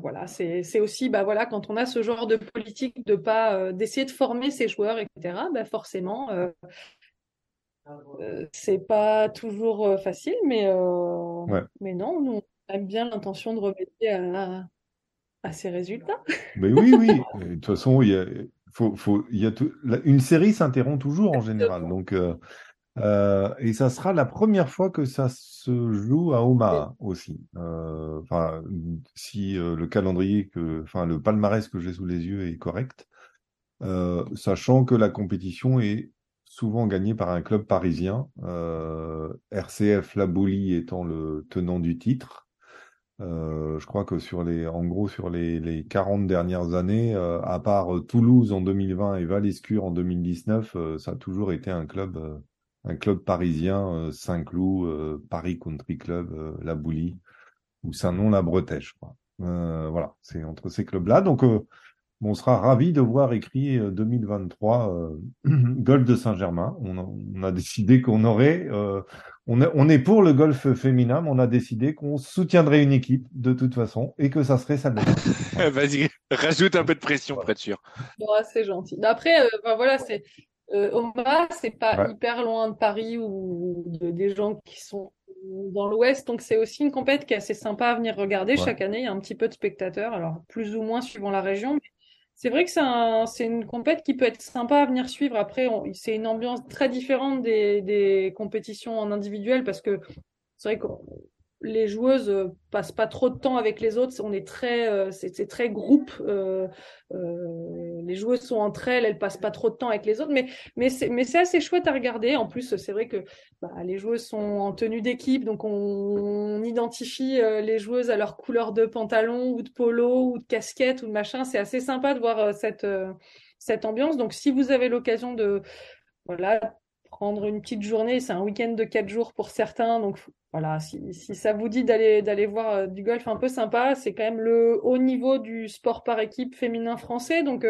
voilà, c'est aussi, quand on a ce genre de politique de pas d'essayer de former ses joueurs, etc., forcément, c'est pas toujours facile, mais non, nous, on aime bien l'intention de remédier à ces résultats. Mais oui, de toute façon, une série s'interrompt toujours en général, donc... et ça sera la première fois que ça se joue à Omaha aussi. Si le calendrier, le palmarès que j'ai sous les yeux est correct, sachant que la compétition est souvent gagnée par un club parisien, RCF La Boulie étant le tenant du titre. Je crois que sur les 40 dernières années, à part Toulouse en 2020 et Val-Escure en 2019, ça a toujours été un club parisien, Saint-Cloud, Paris Country Club, La Boulie, ou Saint-Nom-la-Bretèche, je crois. Voilà, c'est entre ces clubs-là. Donc, on sera ravis de voir écrit 2023 golf de Saint-Germain. On a décidé qu'on aurait... on est pour le golf féminin, mais on a décidé qu'on soutiendrait une équipe, de toute façon, et que ça serait ça. Vas-y, rajoute un peu de pression, pour être sûr. Bon, c'est gentil. Après, c'est... Omaha, c'est pas hyper loin de Paris ou des gens qui sont dans l'Ouest, donc c'est aussi une compète qui est assez sympa à venir regarder. Chaque année, il y a un petit peu de spectateurs, alors plus ou moins suivant la région. Mais c'est vrai que c'est une compète qui peut être sympa à venir suivre. Après, c'est une ambiance très différente des compétitions en individuel parce que c'est vrai que les joueuses passent pas trop de temps avec les autres, c'est très groupe, les joueuses sont entre elles passent pas trop de temps avec les autres, mais c'est assez chouette à regarder. En plus, c'est vrai que les joueuses sont en tenue d'équipe, donc on identifie les joueuses à leur couleur de pantalon ou de polo ou de casquette ou de machin, c'est assez sympa de voir cette ambiance. Donc si vous avez l'occasion de prendre une petite journée, c'est un week-end de 4 jours pour certains, donc si ça vous dit d'aller voir du golf un peu sympa, c'est quand même le haut niveau du sport par équipe féminin français, donc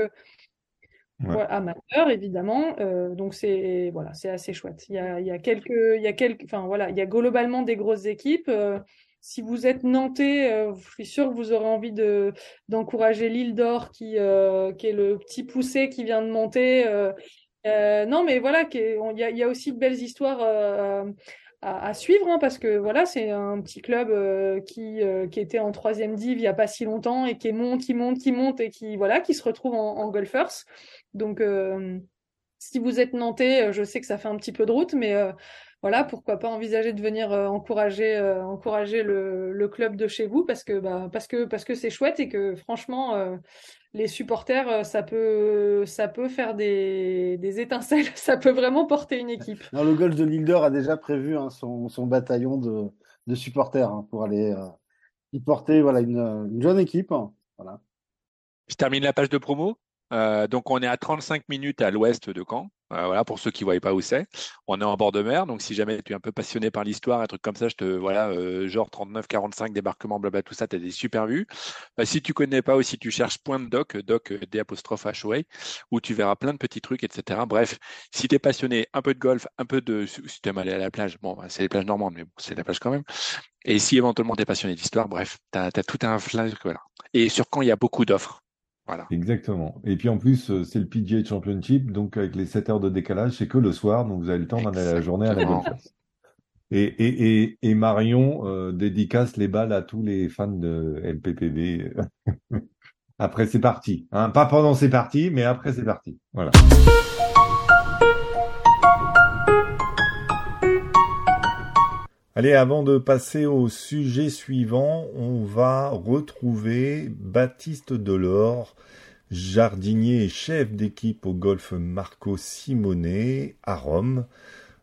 Ouais, amateur évidemment, donc c'est voilà, c'est assez chouette. Il y a globalement des grosses équipes. Si vous êtes nantais, je suis sûre que vous aurez envie d'encourager l'Île d'Or qui est le petit poussé qui vient de monter. Non mais voilà, il y a aussi de belles histoires à suivre, hein, parce que voilà, c'est un petit club qui était en 3e div il n'y a pas si longtemps et qui monte et qui se retrouve en Golfer's. Donc si vous êtes nantais, je sais que ça fait un petit peu de route, mais voilà, pourquoi pas envisager de venir encourager le club de chez vous, parce que c'est chouette et que franchement les supporters, ça peut faire des étincelles, ça peut vraiment porter une équipe. Non, le golf de l'Île d'Or a déjà prévu, hein, son bataillon de supporters, hein, pour aller y porter une jeune équipe. Hein, voilà. Je termine la page de promo. Donc, on est à 35 minutes à l'ouest de Caen. Voilà, pour ceux qui ne voient pas où c'est. On est en bord de mer. Donc, si jamais tu es un peu passionné par l'histoire, un truc comme ça, genre 39-45, débarquement, blabla, tout ça, tu as des super vues. Si tu ne connais pas ou si tu cherches Doc, D'#HOA, où tu verras plein de petits trucs, etc. Bref, si tu es passionné, un peu de golf, un peu de. Si tu aimes aller à la plage, bon, c'est les plages normandes, mais bon, c'est la plage quand même. Et si éventuellement tu es passionné d'histoire, bref, tu as tout un flingue. Voilà. Et sur Caen, il y a beaucoup d'offres. Voilà. Exactement. Et puis en plus, c'est le PGA Championship, donc avec les 7 heures de décalage, c'est que le soir, donc vous avez le temps d'aller la journée à la Golfer's. Et Marion dédicace les balles à tous les fans de LPPB. Après, c'est parti. Hein, pas pendant c'est parti, mais après c'est parti. Voilà. Allez, avant de passer au sujet suivant, on va retrouver Baptiste Delord, jardinier et chef d'équipe au golf Marco Simone à Rome.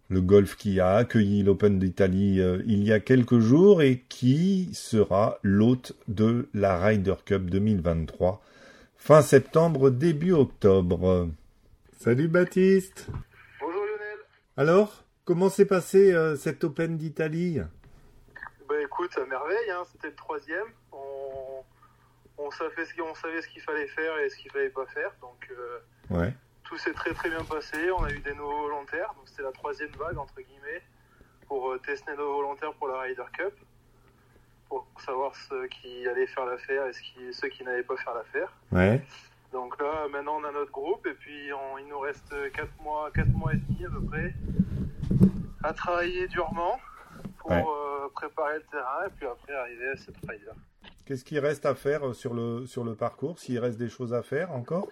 Le golf qui a accueilli l'Open d'Italie il y a quelques jours et qui sera l'hôte de la Ryder Cup 2023, fin septembre, début octobre. Salut Baptiste. Bonjour Lionel. Alors ? Comment s'est passé cette Open d'Italie ? Écoute, à merveille, hein, c'était le 3e. On savait ce qu'il fallait faire et ce qu'il ne fallait pas faire. Donc, Tout s'est très très bien passé. On a eu des nouveaux volontaires. Donc, c'était la 3e vague, entre guillemets, pour tester nos volontaires pour la Ryder Cup. Pour savoir ceux qui allaient faire l'affaire et ceux qui n'allaient pas faire l'affaire. Ouais. Donc là, maintenant, on a notre groupe. Et puis, il nous reste 4 mois et demi à peu près. À travailler durement pour préparer le terrain et puis après arriver à cette Ryder. Qu'est-ce qu'il reste à faire sur le parcours ? S'il reste des choses à faire encore ?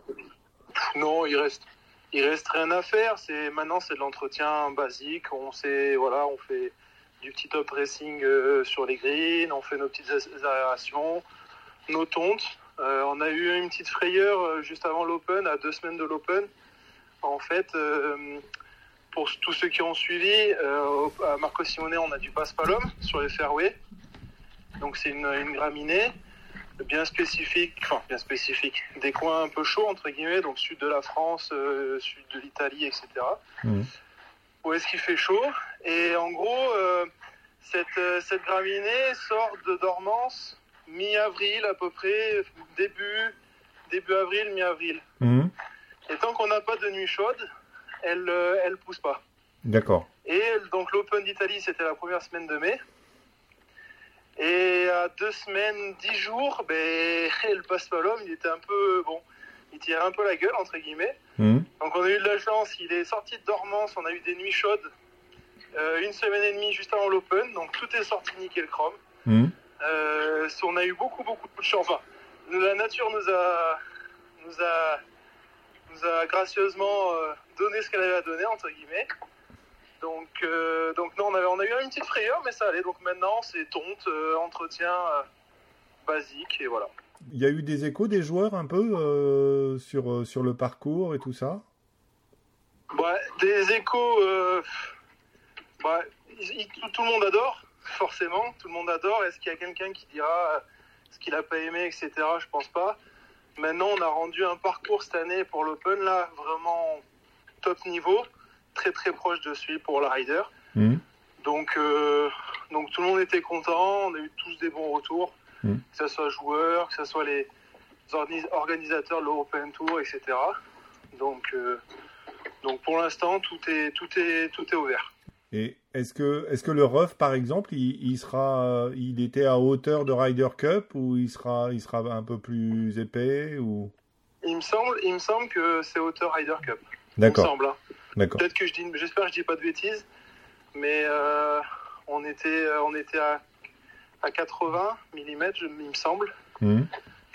Non, il reste rien à faire. Maintenant c'est de l'entretien basique. On fait du petit top dressing sur les greens, on fait nos petites aérations, nos tontes. On a eu une petite frayeur juste avant l'Open, à 2 semaines de l'Open. En fait. Pour tous ceux qui ont suivi, à Marco Simone, on a du passe-palom sur les fairways. Donc c'est une graminée bien spécifique, des coins un peu chauds, entre guillemets, donc sud de la France, sud de l'Italie, etc. Mmh. Où est-ce qu'il fait chaud ? Et en gros, cette graminée sort de dormance mi-avril à peu près, début avril, mi-avril. Mmh. Et tant qu'on n'a pas de nuit chaude, elle pousse pas. D'accord. Et donc l'Open d'Italie, c'était la première semaine de mai. Et à 2 semaines, 10 jours, le passe-palom, il était un peu, il tirait un peu la gueule, entre guillemets. Mmh. Donc on a eu de la chance, il est sorti de dormance, on a eu des nuits chaudes, 1 semaine et demie juste avant l'Open, donc tout est sorti nickel chrome. Mmh. On a eu beaucoup, beaucoup de chance. Enfin, la nature nous a gracieusement donné ce qu'elle avait à donner, entre guillemets. Donc non, on a eu une petite frayeur, mais ça allait. Donc maintenant, c'est tonte, entretien basique, et voilà. Il y a eu des échos des joueurs un peu sur le parcours et tout ça ? Des échos... tout le monde adore, forcément. Tout le monde adore. Est-ce qu'il y a quelqu'un qui dira ce qu'il n'a pas aimé, etc. Je pense pas. Maintenant, on a rendu un parcours cette année pour l'Open, là, vraiment top niveau, très très proche de celui pour la Ryder. Mmh. Donc tout le monde était content, on a eu tous des bons retours, que ce soit joueurs, que ce soit les organisateurs de l'European Tour, etc. Donc pour l'instant, tout est ouvert. Et est-ce que le rough, par exemple, il était à hauteur de Ryder Cup ou il sera un peu plus épais ou... Il me semble que c'est hauteur Ryder Cup. D'accord. Il me semble. Hein. D'accord. Peut-être que j'espère que je dis pas de bêtises, mais on était à 80 mm, il me semble. Mmh.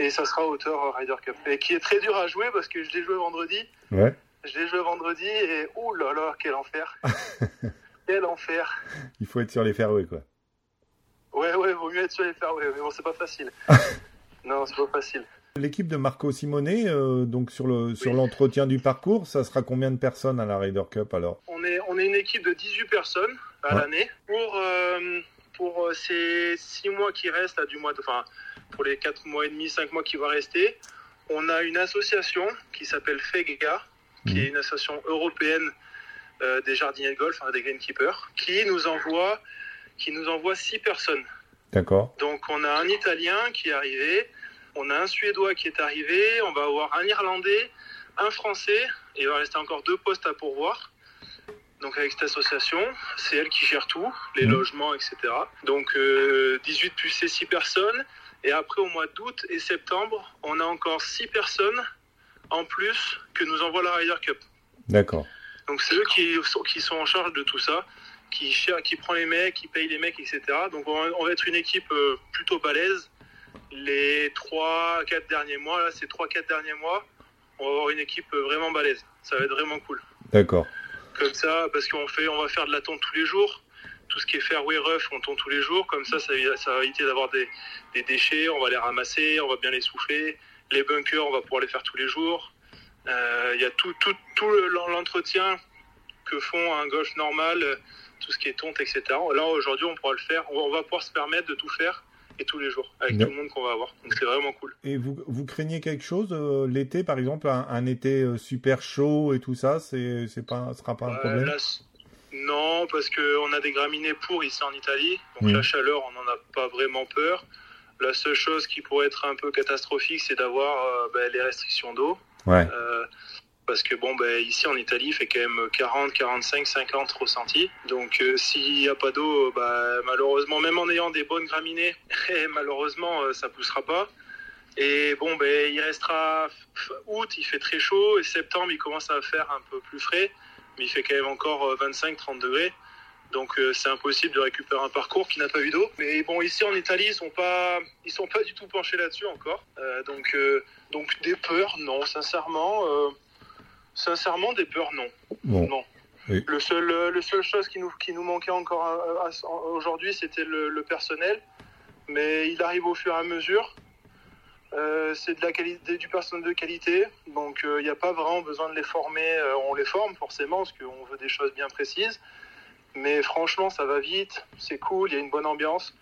Et ça sera hauteur Ryder Cup. Et qui est très dur à jouer parce que je l'ai joué vendredi. Ouais. Je l'ai joué vendredi et ouh là là, quel enfer. Quel enfer. Il faut être sur les fairways, quoi. Ouais, vaut mieux être sur les fairways, mais bon, c'est pas facile. Non, c'est pas facile. L'équipe de Marco Simone, donc sur l'entretien du parcours, ça sera combien de personnes à la Ryder Cup alors ? On est une équipe de 18 personnes à l'année. Pour ces 6 mois qui restent, là, pour les 4 mois et demi, 5 mois qui vont rester, on a une association qui s'appelle FEGA, qui est une association européenne des jardiniers de golf, des greenkeepers, qui nous envoie 6 personnes. D'accord. Donc on a un Italien qui est arrivé. On a un Suédois qui est arrivé, on va avoir un Irlandais, un Français, et il va rester encore 2 postes à pourvoir. Donc avec cette association, c'est elle qui gère tout, les logements, etc. Donc 18 plus ces 6 personnes, et après au mois d'août et septembre, on a encore 6 personnes en plus que nous envoie la Ryder Cup. D'accord. Donc c'est eux qui sont en charge de tout ça, qui prend les mecs, qui paye les mecs, etc. Donc on va être une équipe plutôt balèze. Les 3-4 derniers mois, là, ces 3-4 derniers mois, on va avoir une équipe vraiment balèze. Ça va être vraiment cool. D'accord. Comme ça, parce qu'on va faire de la tonte tous les jours. Tout ce qui est fairway rough, on tombe tous les jours. Comme ça, ça va éviter d'avoir des déchets. On va les ramasser, on va bien les souffler. Les bunkers, on va pouvoir les faire tous les jours. Il y a tout l'entretien que font un golf normal, tout ce qui est tonte, etc. Là, aujourd'hui, on pourra le faire. On va pouvoir se permettre de tout faire. Et tous les jours, avec tout le monde qu'on va avoir. Donc c'est vraiment cool. Et vous craignez quelque chose l'été, par exemple, un été super chaud et tout ça, ce sera pas un problème là, non, parce qu'on a des graminées pour ici en Italie, donc la chaleur, on n'en a pas vraiment peur. La seule chose qui pourrait être un peu catastrophique, c'est d'avoir les restrictions d'eau. Ouais. Parce que ici en Italie, il fait quand même 40, 45, 50 ressentis. Donc s'il n'y a pas d'eau, malheureusement, même en ayant des bonnes graminées, malheureusement, ça ne poussera pas. Et il restera août, il fait très chaud, et septembre, il commence à faire un peu plus frais, mais il fait quand même encore 25, 30 degrés. Donc c'est impossible de récupérer un parcours qui n'a pas eu d'eau. Mais ici en Italie, ils sont pas du tout penchés là-dessus encore. Donc des peurs, non, sincèrement, des peurs, non. Bon. Non. Oui. Le seul chose qui nous manquait encore aujourd'hui, c'était le personnel. Mais il arrive au fur et à mesure. C'est du personnel de qualité. Donc, il n'y a pas vraiment besoin de les former. On les forme, forcément, parce qu'on veut des choses bien précises. Mais franchement, ça va vite. C'est cool. Il y a une bonne ambiance.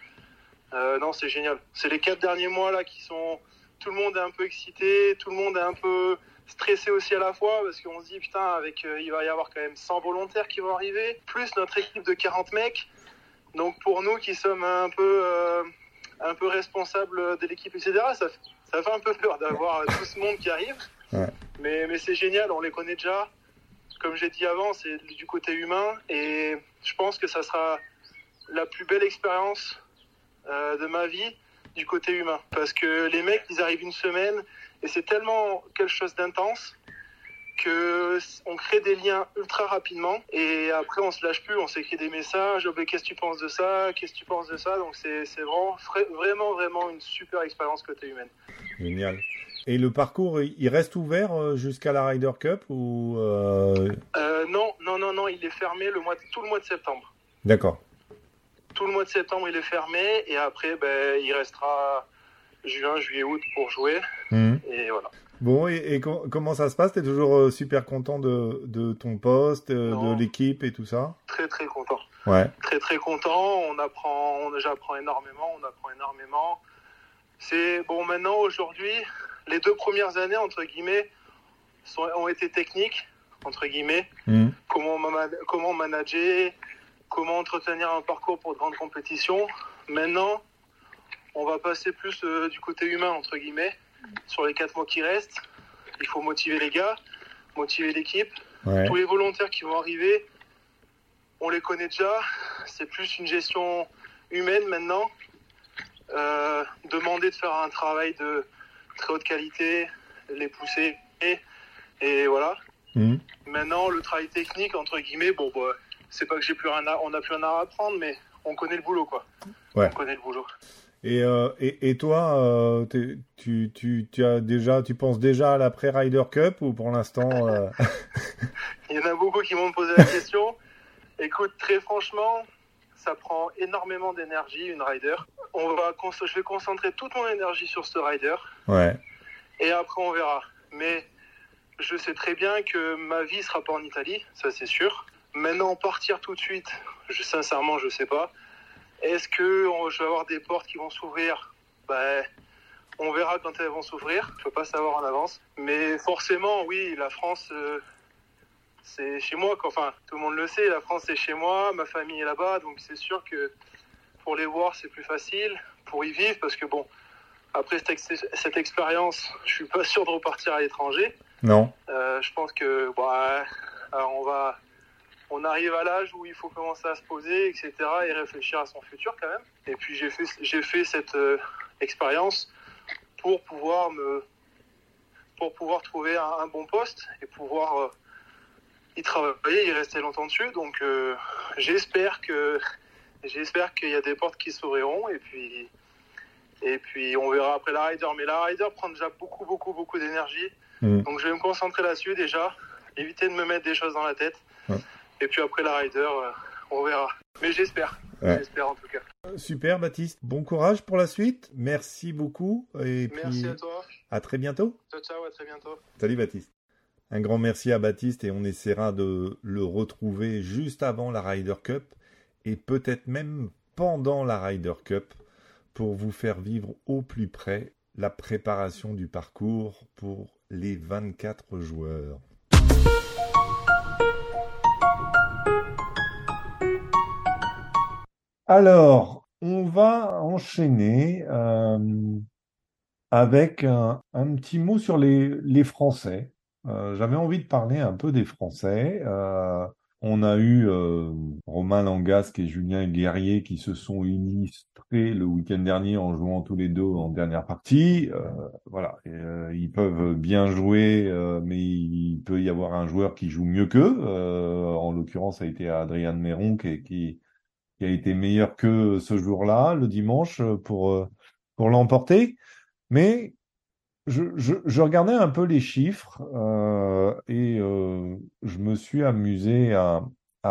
Non, c'est génial. C'est les 4 derniers mois, là, qui sont... Tout le monde est un peu excité. Tout le monde est un peu... stressé aussi à la fois parce qu'on se dit putain il va y avoir quand même 100 volontaires qui vont arriver, plus notre équipe de 40 mecs, donc pour nous qui sommes un peu responsables de l'équipe, etc., ça fait un peu peur d'avoir tout ce monde qui arrive. Ouais. mais c'est génial, on les connaît déjà, comme j'ai dit avant, c'est du côté humain et je pense que ça sera la plus belle expérience de ma vie du côté humain, parce que les mecs ils arrivent une semaine et c'est tellement quelque chose d'intense qu'on crée des liens ultra rapidement. Et après, on ne se lâche plus, on s'écrit des messages. « Qu'est-ce que tu penses de ça ? Qu'est-ce que tu penses de ça ?» Donc, c'est vraiment une super expérience côté humaine. Génial. Et le parcours, il reste ouvert jusqu'à la Ryder Cup ou Non, il est fermé tout le mois de septembre. D'accord. Tout le mois de septembre, il est fermé. Et après, il restera... juin, juillet, août pour jouer. Et voilà. Bon, et comment ça se passe ? T'es toujours super content de ton poste, de l'équipe et tout ça ? Très, très content. Ouais. Très, très content. J'apprends énormément. C'est bon, maintenant, aujourd'hui, les 2 premières années, entre guillemets, ont été techniques, entre guillemets. Comment manager, comment entretenir un parcours pour de grandes compétitions. Maintenant, on va passer plus du côté humain, entre guillemets, sur les 4 mois qui restent. Il faut motiver les gars. motiver l'équipe. Ouais. Tous les volontaires qui vont arriver, on les connaît déjà. C'est plus une gestion humaine maintenant. Demander de faire un travail de très haute qualité, les pousser et voilà. Mmh. Maintenant, le travail technique, entre guillemets, bon, bah, c'est pas que on n'a plus un art à apprendre, mais on connaît le boulot, quoi. Ouais. On connaît le boulot. Et toi, tu penses déjà à l'après Ryder Cup ou pour l'instant Il y en a beaucoup qui vont me poser la question. Écoute, très franchement, ça prend énormément d'énergie, une Ryder. Je vais concentrer toute mon énergie sur ce Ryder. Ouais. Et après, on verra. Mais je sais très bien que ma vie ne sera pas en Italie, ça c'est sûr. Maintenant, partir tout de suite, sincèrement, je ne sais pas. Est-ce que je vais avoir des portes qui vont s'ouvrir ? Ben, on verra quand elles vont s'ouvrir. Je ne peux pas savoir en avance. Mais forcément, oui, la France, c'est chez moi. Enfin, tout le monde le sait, la France, c'est chez moi. Ma famille est là-bas. Donc, c'est sûr que pour les voir, c'est plus facile. Pour y vivre, parce que bon, après cette expérience, je ne suis pas sûr de repartir à l'étranger. Non. Je pense que, bah, on arrive à l'âge où il faut commencer à se poser, etc., et réfléchir à son futur quand même. Et puis j'ai fait cette expérience pour pouvoir trouver un bon poste et pouvoir y travailler, y rester longtemps dessus. Donc j'espère qu'il y a des portes qui s'ouvriront et puis on verra après la Ryder. Mais la Ryder prend déjà beaucoup d'énergie. Mmh. Donc je vais me concentrer là-dessus déjà, éviter de me mettre des choses dans la tête. Ouais. Et puis après la Ryder, on verra. Mais j'espère. Ouais. J'espère en tout cas. Super Baptiste. Bon courage pour la suite. Merci beaucoup. Et merci puis, à toi. À très bientôt. Ciao, à très bientôt. Salut Baptiste. Un grand merci à Baptiste et on essaiera de le retrouver juste avant la Ryder Cup et peut-être même pendant la Ryder Cup pour vous faire vivre au plus près la préparation du parcours pour les 24 joueurs. Alors, on va enchaîner avec un petit mot sur les Français. J'avais envie de parler un peu des Français. On a eu Romain Langasque et Julien Guerrier qui se sont illustrés le week-end dernier en jouant tous les deux en dernière partie. Voilà, ils peuvent bien jouer, mais il peut y avoir un joueur qui joue mieux qu'eux. En l'occurrence, ça a été Adrien Meru qui a été meilleur que ce jour-là, le dimanche, pour l'emporter. Mais je regardais un peu les chiffres et je me suis amusé à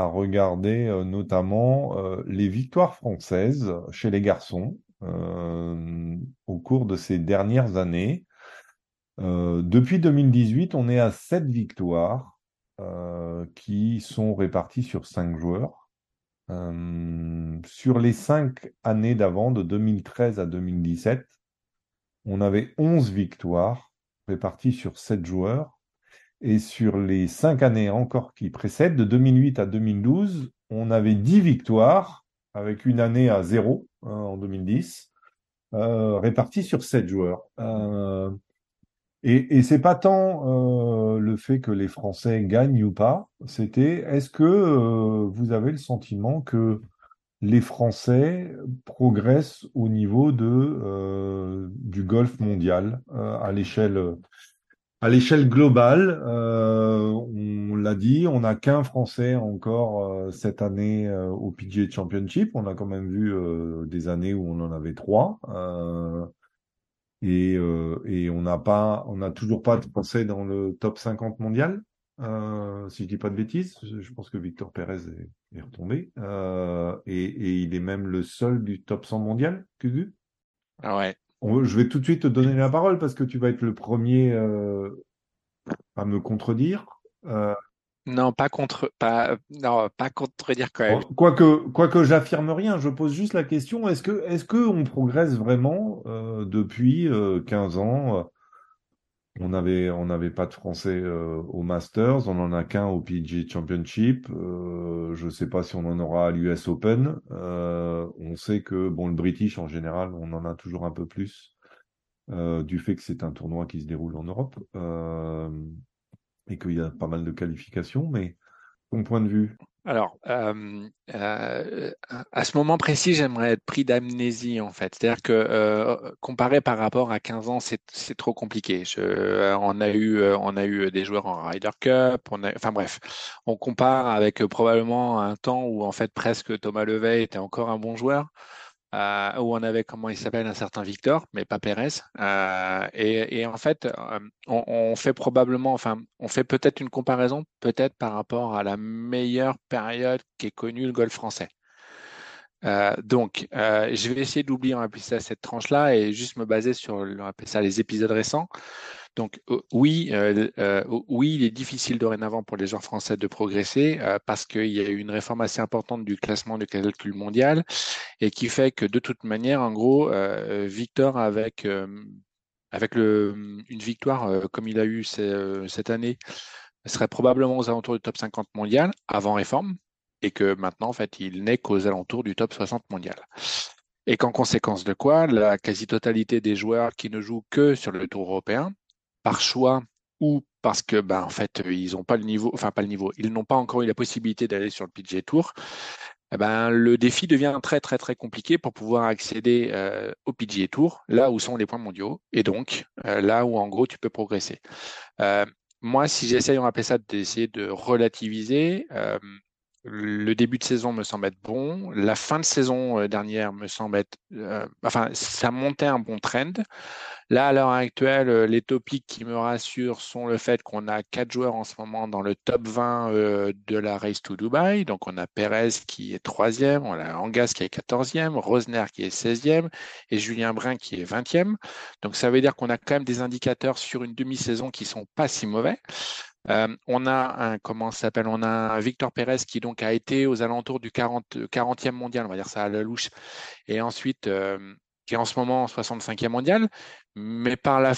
regarder notamment les victoires françaises chez les garçons au cours de ces dernières années. Depuis 2018, on est à 7 victoires qui sont réparties sur 5 joueurs. Sur les 5 années d'avant, de 2013 à 2017, on avait 11 victoires réparties sur 7 joueurs. Et sur les 5 années encore qui précèdent, de 2008 à 2012, on avait 10 victoires, avec une année à 0 en 2010, réparties sur 7 joueurs. Et c'est pas tant le fait que les Français gagnent ou pas, c'était est-ce que vous avez le sentiment que les Français progressent au niveau du golf mondial à l'échelle globale. On l'a dit, on n'a qu'un Français encore cette année au PGA Championship. On a quand même vu des années où on en avait 3. Et on n'a toujours pas de Français dans le top 50 mondial, si je dis pas de bêtises. Je pense que Victor Perez est retombé. Et il est même le seul du top 100 mondial, Gugu. Ah ouais. Je vais tout de suite te donner la parole parce que tu vas être le premier à me contredire. Non, pas contredire quand même. Quoique j'affirme rien, je pose juste la question, est-ce que on progresse vraiment depuis 15 ans? On n'avait pas de Français au Masters, on en a qu'un au PGA Championship, je sais pas si on en aura à l'US Open. On sait que bon, le British en général, on en a toujours un peu plus du fait que c'est un tournoi qui se déroule en Europe. Et qu'il y a pas mal de qualifications, mais ton point de vue? Alors, à ce moment précis, j'aimerais être pris d'amnésie, en fait. C'est-à-dire que comparé par rapport à 15 ans, c'est trop compliqué. On a eu des joueurs en Ryder Cup. On compare avec probablement un temps où en fait presque Thomas Leveille était encore un bon joueur. Où on avait, comment il s'appelle, un certain Victor, mais pas Perez. Et en fait, on fait peut-être une comparaison, peut-être par rapport à la meilleure période qu'ait connue le golf français. Donc, je vais essayer d'oublier, on appelle ça cette tranche-là, et juste me baser sur, on appelle ça les épisodes récents. Donc oui, il est difficile dorénavant pour les joueurs français de progresser parce qu'il y a eu une réforme assez importante du classement du calcul mondial et qui fait que de toute manière, en gros, Victor avec une victoire comme il a eu cette année serait probablement aux alentours du top 50 mondial avant réforme et que maintenant, en fait, il n'est qu'aux alentours du top 60 mondial. Et qu'en conséquence de quoi, la quasi-totalité des joueurs qui ne jouent que sur le tour européen par choix ou parce que, ben, en fait, ils n'ont pas le niveau, ils n'ont pas encore eu la possibilité d'aller sur le PGA Tour, eh ben, le défi devient très, très, très compliqué pour pouvoir accéder au PGA Tour, là où sont les points mondiaux, et donc là où, en gros, tu peux progresser. Moi, si j'essaye, on appelle ça d'essayer de relativiser, le début de saison me semble être bon, la fin de saison dernière me semble être... ça montait un bon trend. Là, à l'heure actuelle, les topics qui me rassurent sont le fait qu'on a 4 joueurs en ce moment dans le top 20 de la Race to Dubai. Donc, on a Perez qui est 3e, on a Langasque qui est 14e, Rosner qui est 16e et Julien Brun qui est 20e. Donc, ça veut dire qu'on a quand même des indicateurs sur une demi-saison qui ne sont pas si mauvais. On a un Victor Perez qui donc a été aux alentours du 40e mondial, on va dire ça à la louche, et ensuite qui est en ce moment en 65e mondial, mais par le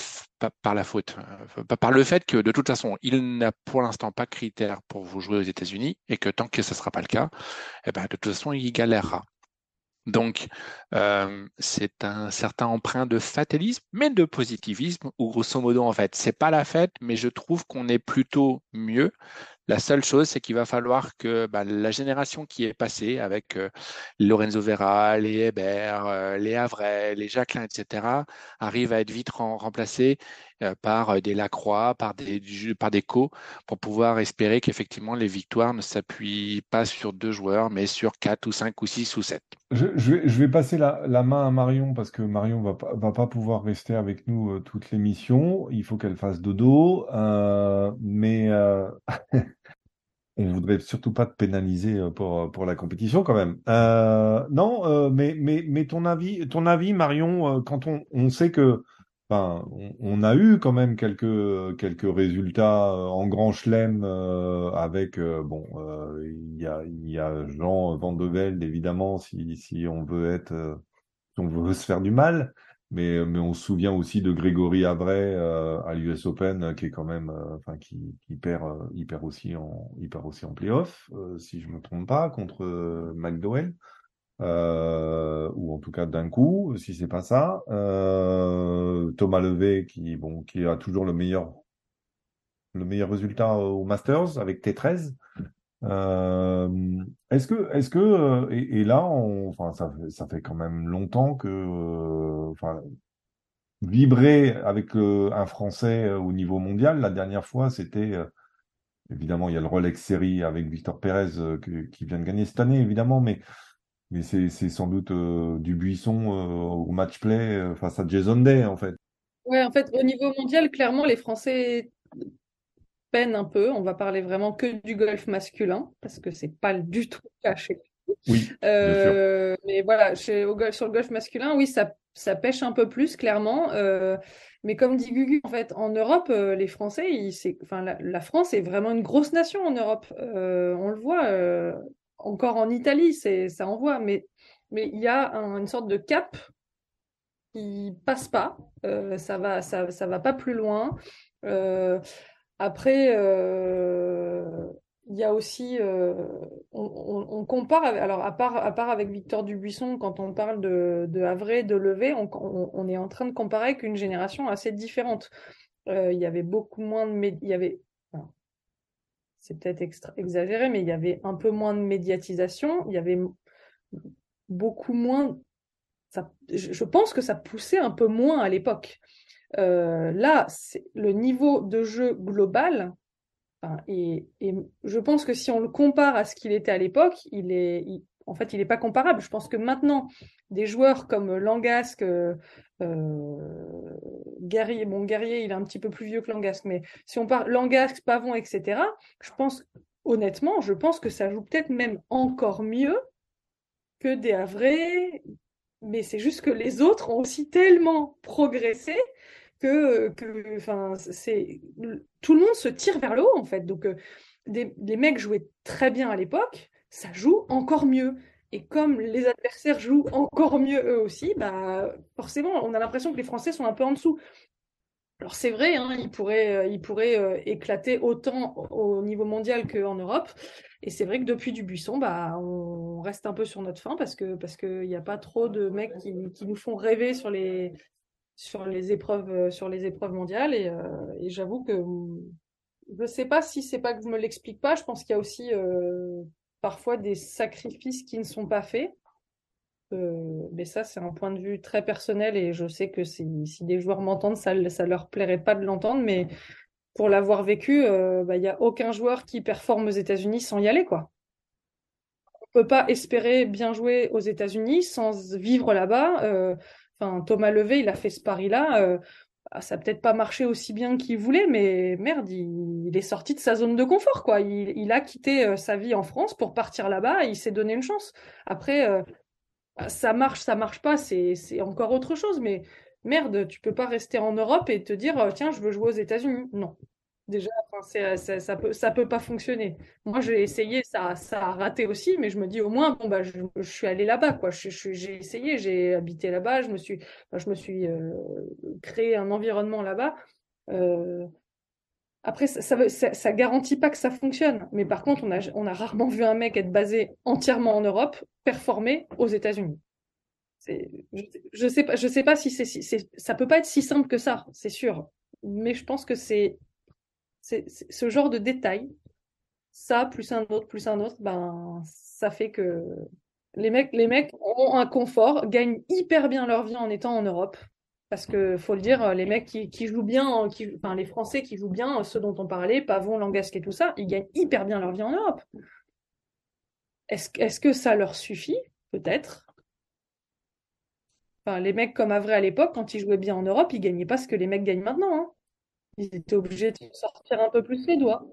fait que de toute façon il n'a pour l'instant pas de critères pour vous jouer aux États-Unis et que tant que ça ne sera pas le cas, eh ben, de toute façon il galérera. Donc, c'est un certain emprunt de fatalisme, mais de positivisme, où grosso modo, en fait, c'est pas la fête, mais je trouve qu'on est plutôt mieux. La seule chose, c'est qu'il va falloir que la génération qui est passée avec Lorenzo Vera, les Hébert, les Havray, les Jacquelin, etc., arrive à être vite remplacée par des Lacroix, par des Co, pour pouvoir espérer qu'effectivement les victoires ne s'appuient pas sur 2 joueurs, mais sur 4 ou 5 ou 6 ou 7. Je vais passer la main à Marion, parce que Marion va pas pouvoir rester avec nous toute l'émission. Il faut qu'elle fasse dodo, mais on ne voudrait surtout pas te pénaliser pour la compétition quand même. Non, mais ton avis, Marion, quand on sait que on a eu quand même quelques résultats en grand chelem il y a Jean Van de Velde, évidemment, si on veut se faire du mal, mais on se souvient aussi de Grégory Havray à l'US Open qui est quand même qui perd aussi en play-off si je me trompe pas contre McDowell. Ou en tout cas d'un coup, si c'est pas ça. Thomas Levet qui a toujours le meilleur résultat au Masters avec T13. Est-ce que là ça fait quand même longtemps que vibrer avec un Français au niveau mondial. La dernière fois c'était évidemment il y a le Rolex Series avec Victor Perez qui vient de gagner cette année évidemment, mais c'est sans doute Dubuisson au match-play face à Jason Day, en fait. Oui, en fait, au niveau mondial, clairement, les Français peinent un peu. On va parler vraiment que du golf masculin, parce que ce n'est pas du tout caché. Oui, bien sûr. Mais voilà, sur le golf masculin, oui, ça pêche un peu plus, clairement. Mais comme dit Gugu, en fait, en Europe, les Français, la France est vraiment une grosse nation en Europe. On le voit... Encore en Italie, ça envoie, mais il y a une sorte de cap qui passe pas. Ça va pas plus loin. Après, il y a aussi, on compare. Alors à part avec Victor Dubuisson, quand on parle de Havray, de Levet, on est en train de comparer avec une génération assez différente. Il y avait beaucoup moins de médias. c'est peut-être exagéré, mais il y avait un peu moins de médiatisation, il y avait beaucoup moins... Ça, je pense que ça poussait un peu moins à l'époque. Là, le niveau de jeu global, et je pense que si on le compare à ce qu'il était à l'époque, il n'est pas comparable. Je pense que maintenant, des joueurs comme Langasque, Guerrier, Guerrier, il est un petit peu plus vieux que Langasque, mais si on parle Langasque, Pavon, etc., je pense que ça joue peut-être même encore mieux que des Havrais, mais c'est juste que les autres ont aussi tellement progressé que tout le monde se tire vers le haut, en fait. Donc, des mecs jouaient très bien à l'époque, ça joue encore mieux. Et comme les adversaires jouent encore mieux eux aussi, forcément, on a l'impression que les Français sont un peu en dessous. Alors, c'est vrai, hein, ils pourraient éclater autant au niveau mondial qu'en Europe. Et c'est vrai que depuis Dubuisson, on reste un peu sur notre faim parce que n'y a pas trop de mecs qui nous font rêver sur les épreuves mondiales. Et j'avoue que je ne sais pas si c'est pas que je me l'explique pas. Je pense qu'il y a aussi... parfois des sacrifices qui ne sont pas faits. Mais ça, c'est un point de vue très personnel et je sais que si des joueurs m'entendent, ça ne leur plairait pas de l'entendre, mais pour l'avoir vécu, y a aucun joueur qui performe aux États-Unis sans y aller, quoi. On ne peut pas espérer bien jouer aux États-Unis sans vivre là-bas. Thomas Levé, il a fait ce pari-là. Ça n'a peut-être pas marché aussi bien qu'il voulait, mais merde, il est sorti de sa zone de confort, quoi. Il a quitté sa vie en France pour partir là-bas et il s'est donné une chance. Après, ça marche pas, c'est encore autre chose. Mais merde, tu peux pas rester en Europe et te dire « Tiens, je veux jouer aux États-Unis ». Non. Déjà, ça peut pas fonctionner. Moi, j'ai essayé, ça a raté aussi, mais je me dis au moins, je suis allée là-bas, quoi. J'ai essayé, j'ai habité là-bas, je me suis créé un environnement là-bas. Après, ça garantit pas que ça fonctionne, mais par contre, on a rarement vu un mec être basé entièrement en Europe performer aux États-Unis. Je sais pas si ça peut pas être si simple que ça, c'est sûr, mais je pense que c'est ce genre de détail, ça, plus un autre, ça fait que les mecs ont un confort, gagnent hyper bien leur vie en étant en Europe. Parce que, faut le dire, les mecs qui jouent bien, les Français qui jouent bien, ceux dont on parlait, Pavon, Langasque et tout ça, ils gagnent hyper bien leur vie en Europe. Est-ce que ça leur suffit ? Peut-être. Les mecs comme Havre à l'époque, quand ils jouaient bien en Europe, ils gagnaient pas ce que les mecs gagnent maintenant, hein. Ils étaient obligés de sortir un peu plus les doigts.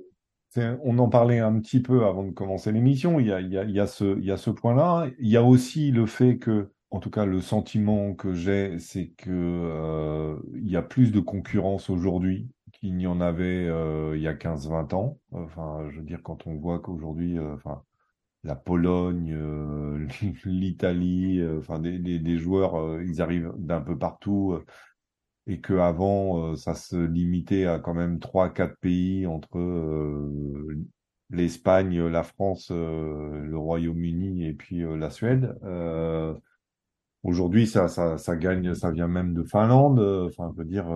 On en parlait un petit peu avant de commencer l'émission, il y a ce point-là. Il y a aussi le fait que, en tout cas le sentiment que j'ai, c'est qu'il y a plus de concurrence aujourd'hui qu'il n'y en avait il y a 15-20 ans. Enfin, je veux dire, quand on voit qu'aujourd'hui, la Pologne, l'Italie, des joueurs, ils arrivent d'un peu partout... et qu'avant, ça se limitait à quand même 3-4 pays entre l'Espagne, la France, le Royaume-Uni et puis la Suède. Aujourd'hui, ça gagne, ça vient même de Finlande. Enfin, je veux dire,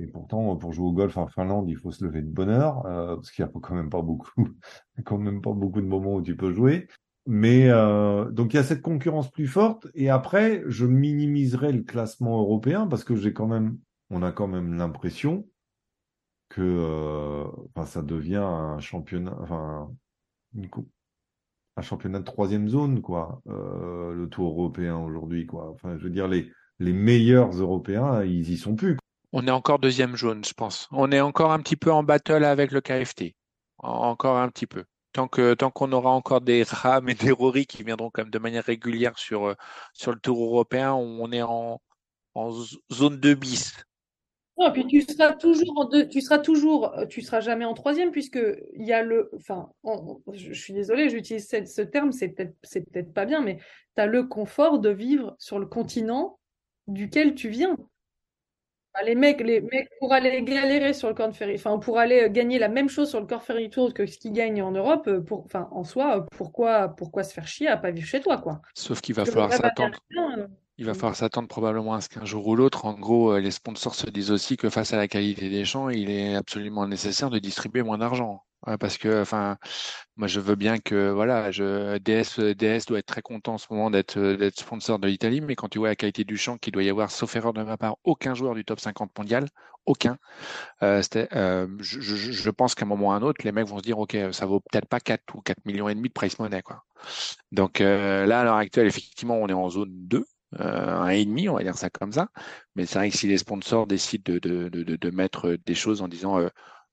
et pourtant, pour jouer au golf en Finlande, il faut se lever de bonne heure, parce qu'il n'y a quand même pas beaucoup de moments où tu peux jouer. Mais donc il y a cette concurrence plus forte et après je minimiserai le classement européen parce que on a quand même l'impression que ça devient un championnat, un championnat de troisième zone, quoi, le Tour européen aujourd'hui, quoi. Enfin, je veux dire, les meilleurs Européens, ils y sont plus. On est encore deuxième jaune, je pense. On est encore un petit peu en battle avec le KFT, encore un petit peu. Tant qu'on aura encore des Rahm et des Rory qui viendront quand même de manière régulière sur le Tour européen, on est en zone 2 bis. Non, et puis tu seras jamais en troisième puisque il y a je suis désolée, j'utilise ce terme, c'est peut-être pas bien, mais tu as le confort de vivre sur le continent duquel tu viens. Les mecs, pour aller galérer sur le Corn Ferry, pour aller gagner la même chose sur le Corn Ferry Tour que ce qu'ils gagnent en Europe, en soi, pourquoi se faire chier à pas vivre chez toi, quoi. Sauf qu'il va falloir s'attendre. Il va falloir s'attendre probablement à ce qu'un jour ou l'autre, en gros, les sponsors se disent aussi que face à la qualité des champs, il est absolument nécessaire de distribuer moins d'argent. Ouais, parce que, enfin, moi je veux bien que, voilà, DS doit être très content en ce moment d'être sponsor de l'Italie, mais quand tu vois la qualité du champ qu'il doit y avoir, sauf erreur de ma part, aucun joueur du top 50 mondial, aucun. Je pense qu'à un moment ou à un autre, les mecs vont se dire, ok, ça vaut peut-être pas 4 ou 4 millions et demi de price money, quoi. Donc là, à l'heure actuelle, effectivement, on est en zone 2. 1,5, on va dire ça comme ça, mais c'est vrai que si les sponsors décident de mettre des choses en disant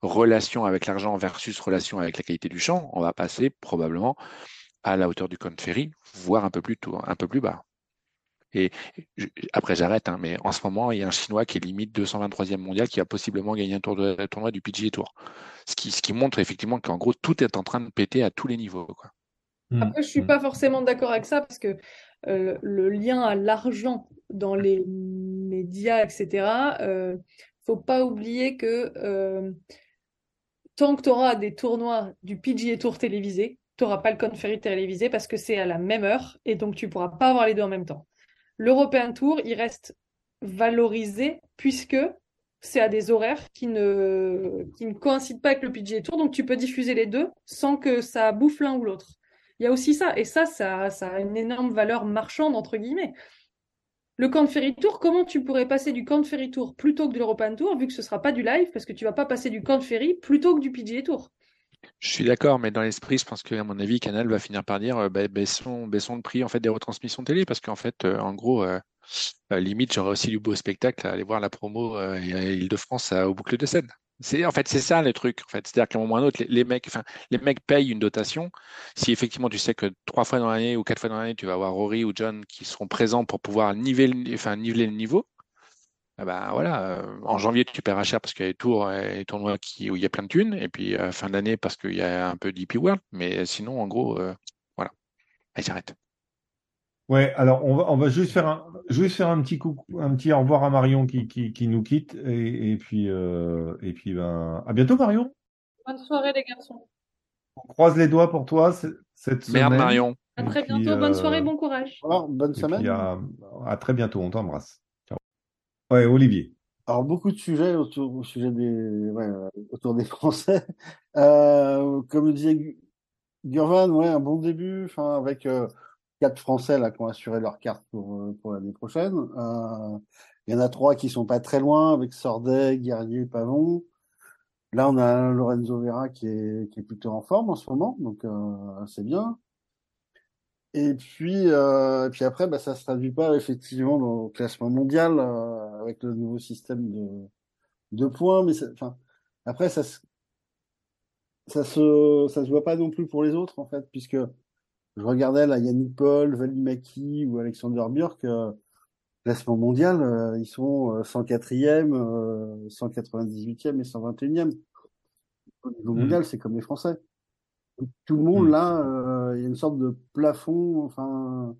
relation avec l'argent versus relation avec la qualité du champ, on va passer probablement à la hauteur du compte Ferry, voire un peu plus bas. Et après j'arrête, hein, mais en ce moment il y a un Chinois qui est limite 223e mondial qui a possiblement gagné un tournoi du PGA Tour, ce qui montre effectivement qu'en gros tout est en train de péter à tous les niveaux, quoi. Après, je ne suis pas forcément d'accord avec ça parce que le lien à l'argent dans les médias, etc., faut pas oublier que tant que tu auras des tournois du PGA Tour télévisé, tu n'auras pas le Conferry télévisé parce que c'est à la même heure et donc tu ne pourras pas avoir les deux en même temps. L'European Tour, il reste valorisé puisque c'est à des horaires qui ne coïncident pas avec le PGA Tour, donc tu peux diffuser les deux sans que ça bouffe l'un ou l'autre. Il y a aussi ça, et ça a une énorme valeur marchande, entre guillemets. Le Camp de Ferry Tour, comment tu pourrais passer du Camp de Ferry Tour plutôt que de l'European Tour, vu que ce ne sera pas du live, parce que tu ne vas pas passer du Camp de Ferry plutôt que du PGA Tour? Je suis d'accord, mais dans l'esprit, je pense qu'à mon avis, Canal va finir par dire baissons le prix en fait, des retransmissions télé, parce qu'en fait, en gros, limite, j'aurais aussi du beau spectacle à aller voir la promo Île-de-France aux boucles de Seine. C'est ça le truc. En fait. C'est-à-dire qu'à un moment ou à un autre, les mecs payent une dotation. Si effectivement tu sais que 3 fois dans l'année ou 4 fois dans l'année, tu vas avoir Rory ou John qui seront présents pour pouvoir niveler le niveau, bah, voilà. En janvier, tu paieras cher parce qu'il y a des tours et des tournois où il y a plein de thunes. Et puis fin d'année, parce qu'il y a un peu d'EP World. Mais sinon, en gros, voilà. Allez, j'arrête. Ouais, alors on va juste faire un petit coucou, un petit au revoir à Marion qui nous quitte et puis ben à bientôt Marion. Bonne soirée les garçons. On croise les doigts pour toi cette semaine. Merde Marion. À très bientôt, bonne soirée, bon courage. Alors, bonne semaine. Puis, à très bientôt, on t'embrasse. Ciao. Ouais, Olivier. Alors beaucoup de sujets autour des Français. Comme le disait Gurvann, ouais, un bon début, enfin avec 4 Français là qui ont assuré leur carte pour l'année prochaine. Il y en a 3 qui sont pas très loin avec Sordet, Guerrier, Pavon. Là on a Lorenzo Vera qui est plutôt en forme en ce moment, donc c'est bien. Et puis après bah ça se traduit pas effectivement dans le classement mondial avec le nouveau système de points, mais enfin après ça se voit pas non plus pour les autres en fait puisque je regardais là Yannick Paul, Valimaki ou Alexander Björk, classement mondial, ils sont 104e, 198e et 121e. Au niveau mondial, c'est comme les Français. Tout le monde là, il y a une sorte de plafond. Enfin,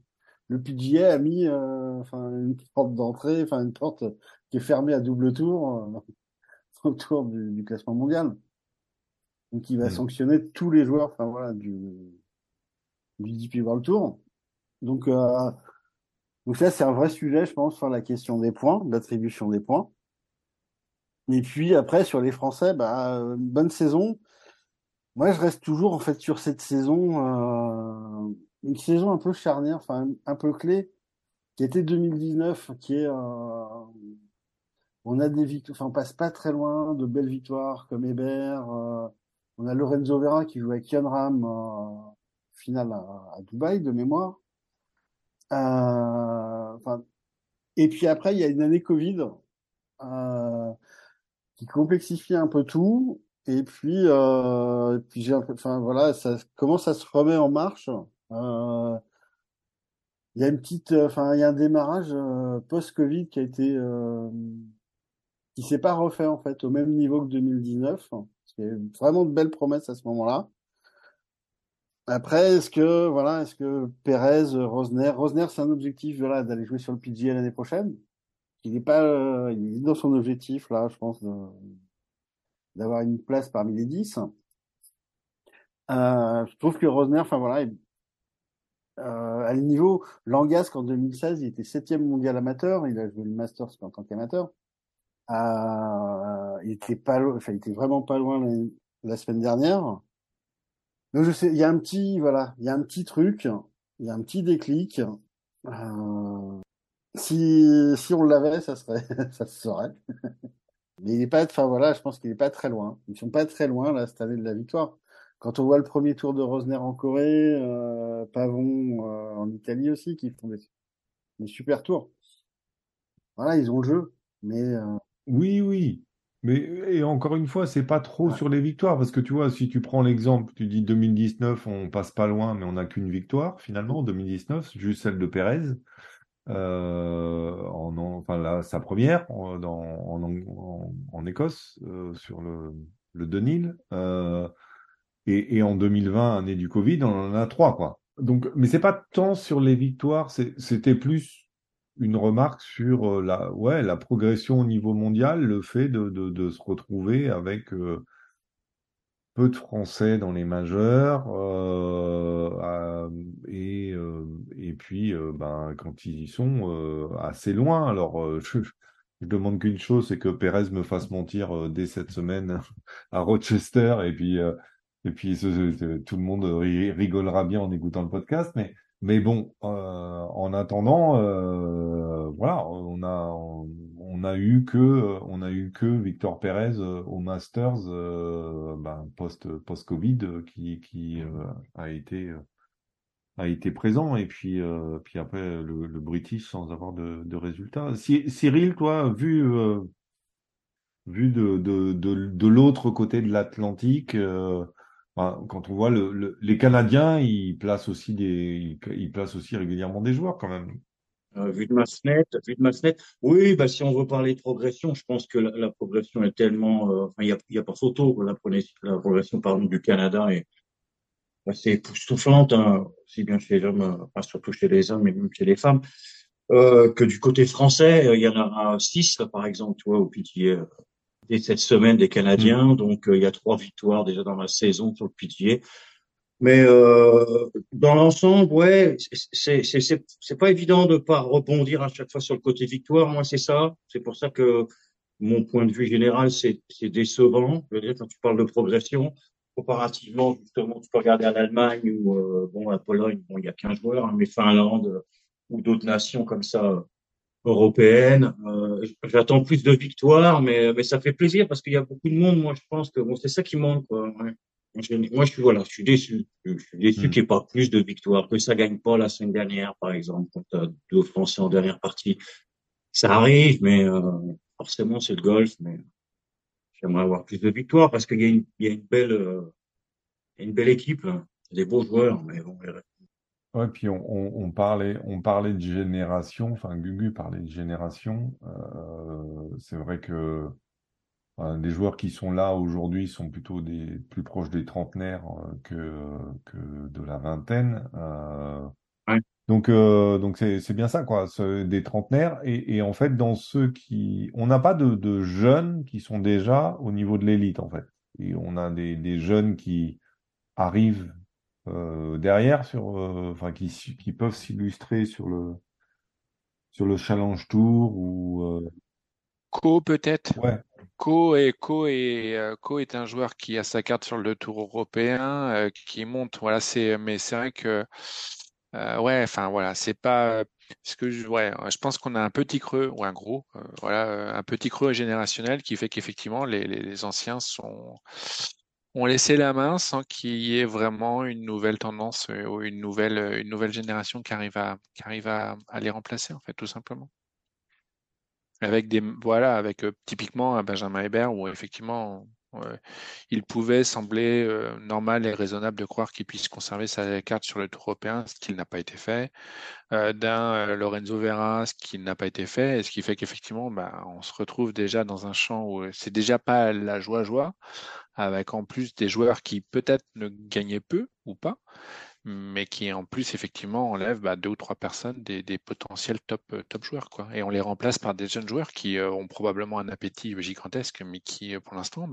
le PGA a mis une porte d'entrée, enfin une porte qui est fermée à double tour autour du classement mondial. Donc il va sanctionner tous les joueurs. Enfin voilà du DP World Tour. Donc ça, c'est un vrai sujet, je pense, sur la question des points, l'attribution des points. Et puis après, sur les Français, bah, bonne saison. Moi, je reste toujours, en fait, sur cette saison, une saison un peu charnière, enfin, un peu clé, qui était 2019, qui est, on a des victoires, enfin, on passe pas très loin de belles victoires comme Hébert, on a Lorenzo Vera qui joue avec John Rahm, finale à Dubaï de mémoire. Et puis après, il y a une année Covid qui complexifie un peu tout. Et puis ça commence à se remettre en marche. Il y a une petite, il y a un démarrage post-Covid qui a été, qui s'est pas refait en fait au même niveau que 2019. C'est vraiment de belles promesses à ce moment-là. Après, est-ce que Perez, Rosner, c'est un objectif, voilà, d'aller jouer sur le PGA l'année prochaine. Il n'est pas, il est dans son objectif, là, je pense, d'avoir une place parmi les 10. Je trouve que Rosner, à le niveau, Langasque, en 2016, il était 7e mondial amateur, il a joué le Masters en tant qu'amateur. Il était vraiment pas loin la semaine dernière. Donc je sais, il y a un petit, voilà, il y a un petit truc, il y a un petit déclic. Si on l'avait, ça serait, ça se saurait. Mais il est pas, enfin voilà, je pense qu'il est pas très loin. Ils sont pas très loin là cette année de la victoire. Quand on voit le premier tour de Rosner en Corée, Pavon en Italie aussi, qui font des super tours. Voilà, ils ont le jeu, mais oui. Mais et encore une fois, c'est pas trop sur les victoires, parce que tu vois, si tu prends l'exemple, tu dis 2019, on passe pas loin, mais on n'a qu'une victoire finalement. 2019, juste celle de Perez, sa première en Écosse sur le Dunhill, et en 2020, année du Covid, on en a 3 quoi. Donc, mais c'est pas tant sur les victoires, c'était plus une remarque sur la progression au niveau mondial, le fait de se retrouver avec peu de Français dans les majeurs, et puis quand ils y sont, assez loin. Alors je demande qu'une chose, c'est que Perez me fasse mentir dès cette semaine à Rochester, et puis tout le monde rigolera bien en écoutant le podcast, mais bon, en attendant, voilà, on a eu que Victor Perez au Masters post Covid qui a été présent, et puis après le British sans avoir de résultats. Cyril, toi, vu de l'autre côté de l'Atlantique. Quand on voit les Canadiens, ils placent aussi régulièrement des joueurs quand même. Vu de ma fenêtre, oui. Si on veut parler de progression, je pense que la progression est tellement, il y a pas photo. La progression, pardon, du Canada est assez époustouflante, hein, aussi bien chez les hommes, surtout chez les hommes, mais même chez les femmes, que du côté français, il y en a 6 par exemple, tu vois, au PGA. Dès cette semaine des Canadiens, donc il y a 3 victoires déjà dans la saison sur le PGA. Mais dans l'ensemble, c'est pas évident de pas rebondir à chaque fois sur le côté victoire. Moi, c'est ça. C'est pour ça que mon point de vue général, c'est décevant. Je veux dire, quand tu parles de progression, comparativement, justement, tu peux regarder à l'Allemagne ou la Pologne, il y a 15 joueurs, mais Finlande ou d'autres nations comme ça. Européenne, j'attends plus de victoires, mais ça fait plaisir parce qu'il y a beaucoup de monde. Moi, je pense que c'est ça qui manque, quoi. Ouais. Moi, je suis déçu. Je suis déçu qu'il n'y ait pas plus de victoires, que ça gagne pas la semaine dernière, par exemple, quand t'as 2 Français en dernière partie. Ça arrive, mais forcément, c'est le golf. Mais j'aimerais avoir plus de victoires parce qu'il y a une belle équipe, hein. Des beaux joueurs, mais bon. Ouais, puis on parlait de génération, enfin Gugu parlait de génération, c'est vrai que les joueurs qui sont là aujourd'hui sont plutôt plus proches des trentenaires que de la vingtaine, ouais. donc c'est bien ça quoi, des trentenaires, et en fait dans ceux qui, on n'a pas de jeunes qui sont déjà au niveau de l'élite en fait, et on a des jeunes qui arrivent derrière, qui peuvent s'illustrer sur le Challenge Tour ou Co peut-être. Ouais. Co est un joueur qui a sa carte sur le Tour européen, qui monte. Voilà, mais c'est vrai que c'est pas parce que je pense qu'on a un petit creux ou un gros, un petit creux générationnel qui fait qu'effectivement les anciens ont laissé la main sans qu'il y ait vraiment une nouvelle tendance ou une nouvelle génération qui arrive à les remplacer, en fait, tout simplement. Avec typiquement Benjamin Hébert, où effectivement il pouvait sembler normal et raisonnable de croire qu'il puisse conserver sa carte sur le Tour européen, ce qui n'a pas été fait, d'un Lorenzo Vera, ce qui n'a pas été fait, et ce qui fait qu'effectivement on se retrouve déjà dans un champ où c'est déjà pas la joie, avec en plus des joueurs qui peut-être ne gagnaient peu ou pas, mais qui en plus effectivement enlève deux ou trois personnes des potentiels top joueurs, quoi. Et on les remplace par des jeunes joueurs qui ont probablement un appétit gigantesque, mais qui pour l'instant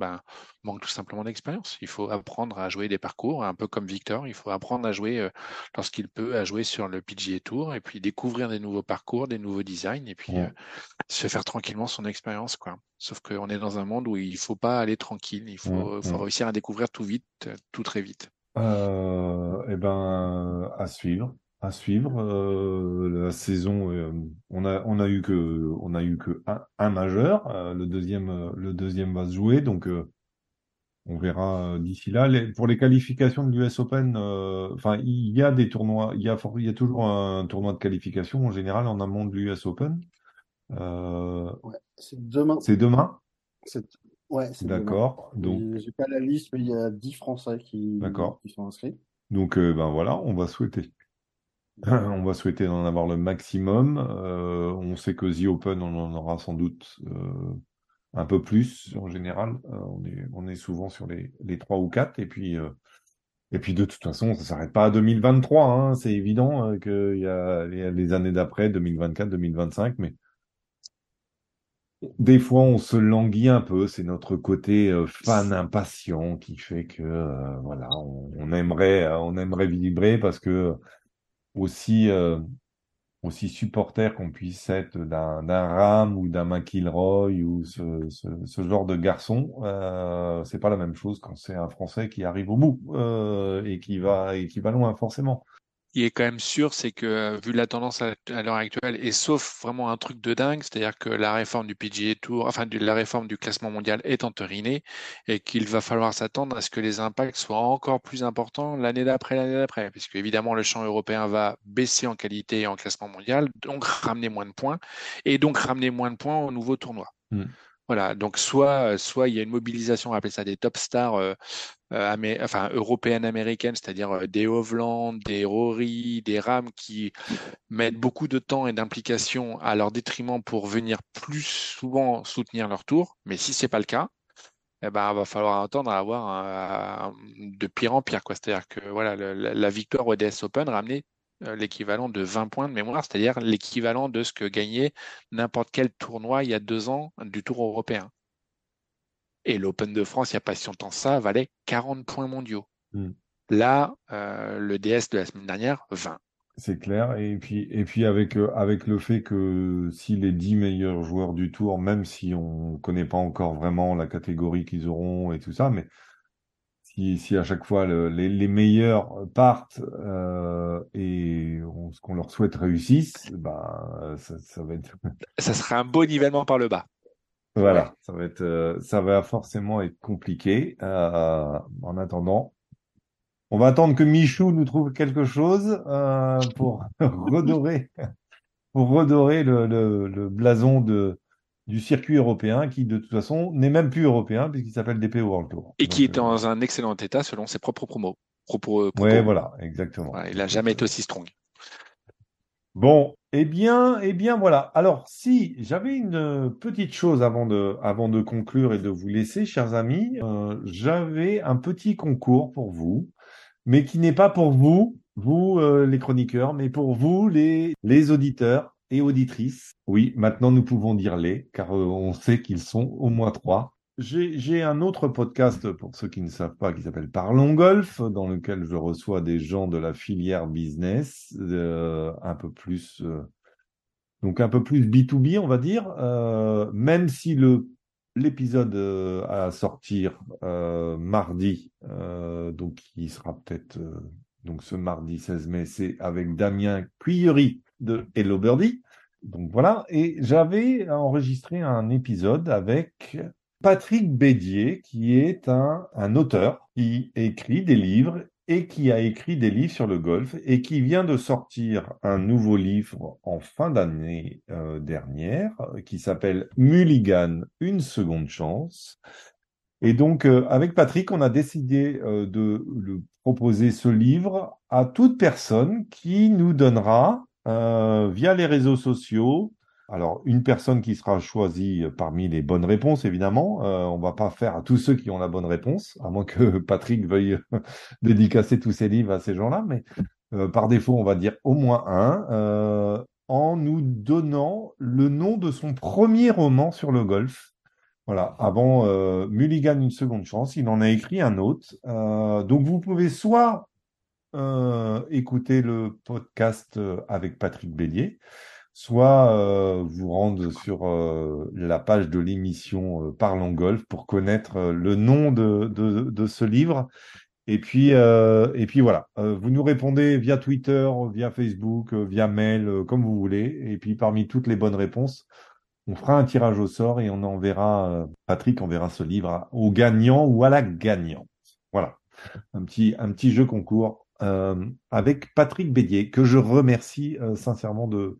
manquent tout simplement d'expérience. Il faut apprendre à jouer des parcours, un peu comme Victor, il faut apprendre à jouer lorsqu'il peut, à jouer sur le PGA Tour, et puis découvrir des nouveaux parcours, des nouveaux designs, et puis se faire tranquillement son expérience, quoi. Sauf qu'on est dans un monde où il faut pas aller tranquille, il faut réussir à découvrir tout vite, tout très vite. À suivre. La saison, on a eu que un majeur. Le deuxième va se jouer, donc on verra d'ici là. Pour les qualifications de l'US Open, il y a des tournois, il y a toujours un tournoi de qualification en général en amont de l'US Open. Ouais, c'est demain. C'est demain. Ouais, c'est d'accord. Donc... J'ai pas la liste, mais il y a 10 Français qui sont inscrits. Donc, voilà, on va souhaiter. On va souhaiter d'en avoir le maximum. On sait que The Open, on en aura sans doute un peu plus en général. On est souvent sur les 3 ou 4. Et puis de toute façon, ça ne s'arrête pas à 2023. Hein. C'est évident qu'il y a les années d'après, 2024, 2025, mais des fois, on se languit un peu. C'est notre côté fan impatient qui fait que on aimerait vibrer, parce que aussi supporter qu'on puisse être d'un Rahm ou d'un McIlroy ou ce genre de garçon, c'est pas la même chose quand c'est un Français qui arrive au bout et qui va loin, forcément. Il est quand même sûr, c'est que vu la tendance à l'heure actuelle, et sauf vraiment un truc de dingue, c'est-à-dire que la réforme du PGA Tour, la réforme du classement mondial est entérinée, et qu'il va falloir s'attendre à ce que les impacts soient encore plus importants l'année d'après, puisque évidemment le champ européen va baisser en qualité et en classement mondial, donc ramener moins de points, au nouveau tournoi. Voilà, donc soit il y a une mobilisation, on appelle ça des top stars européennes, américaines, c'est-à-dire des Hovland, des Rory, des Rahm, qui mettent beaucoup de temps et d'implication à leur détriment pour venir plus souvent soutenir leur tour. Mais si c'est pas le cas, il va falloir attendre à avoir de pire en pire, quoi. C'est-à-dire que voilà, la victoire au DS Open ramenait l'équivalent de 20 points de mémoire, c'est-à-dire l'équivalent de ce que gagnait n'importe quel tournoi il y a 2 ans du Tour européen. Et l'Open de France, il n'y a pas si longtemps ça, valait 40 points mondiaux. Là, le DS de la semaine dernière, 20. C'est clair. Et puis avec le fait que si les 10 meilleurs joueurs du Tour, même si on ne connaît pas encore vraiment la catégorie qu'ils auront et tout ça, mais si à chaque fois les meilleurs partent et ce qu'on leur souhaite réussisse, ça va être... ça sera un beau nivellement par le bas. Voilà, ouais. Ça va forcément être compliqué. En attendant, on va attendre que Michou nous trouve quelque chose pour redorer le blason du circuit européen, qui de toute façon n'est même plus européen puisqu'il s'appelle DP World Tour. Et qui est dans un excellent état selon ses propres propos. Ouais, voilà, exactement. Voilà, il n'a jamais été aussi strong. Bon, eh bien voilà. Alors si j'avais une petite chose avant de conclure et de vous laisser, chers amis, j'avais un petit concours pour vous, mais qui n'est pas pour vous les chroniqueurs, mais pour vous les auditeurs et auditrices. Oui, maintenant nous pouvons dire les, car on sait qu'ils sont au moins 3. J'ai un autre podcast, pour ceux qui ne savent pas, qui s'appelle Parlons Golf, dans lequel je reçois des gens de la filière business, un peu plus B2B, on va dire, même si l'épisode à sortir mardi, donc il sera peut-être ce mardi 16 mai, c'est avec Damien Cuillery de Hello Birdie. Donc voilà, et j'avais enregistré un épisode avec Patrick Bédier, qui est un auteur qui écrit des livres et qui a écrit des livres sur le golf et qui vient de sortir un nouveau livre en fin d'année dernière qui s'appelle Mulligan, une seconde chance. Et donc, avec Patrick, on a décidé de proposer ce livre à toute personne qui nous donnera, via les réseaux sociaux, Alors, une personne qui sera choisie parmi les bonnes réponses, évidemment. On va pas faire à tous ceux qui ont la bonne réponse, à moins que Patrick veuille dédicacer tous ses livres à ces gens-là. Mais par défaut, on va dire au moins un, en nous donnant le nom de son premier roman sur le golf. Voilà, avant Mulligan, une seconde chance, il en a écrit un autre. Donc, vous pouvez soit écouter le podcast avec Patrick Bédier, soit vous rendre sur la page de l'émission Parlons Golf pour connaître le nom de ce livre. Et puis voilà, vous nous répondez via Twitter, via Facebook, via mail, comme vous voulez. Et puis parmi toutes les bonnes réponses, on fera un tirage au sort et on enverra, Patrick enverra ce livre au gagnant ou à la gagnante. Voilà, un petit jeu concours avec Patrick Bédier, que je remercie sincèrement de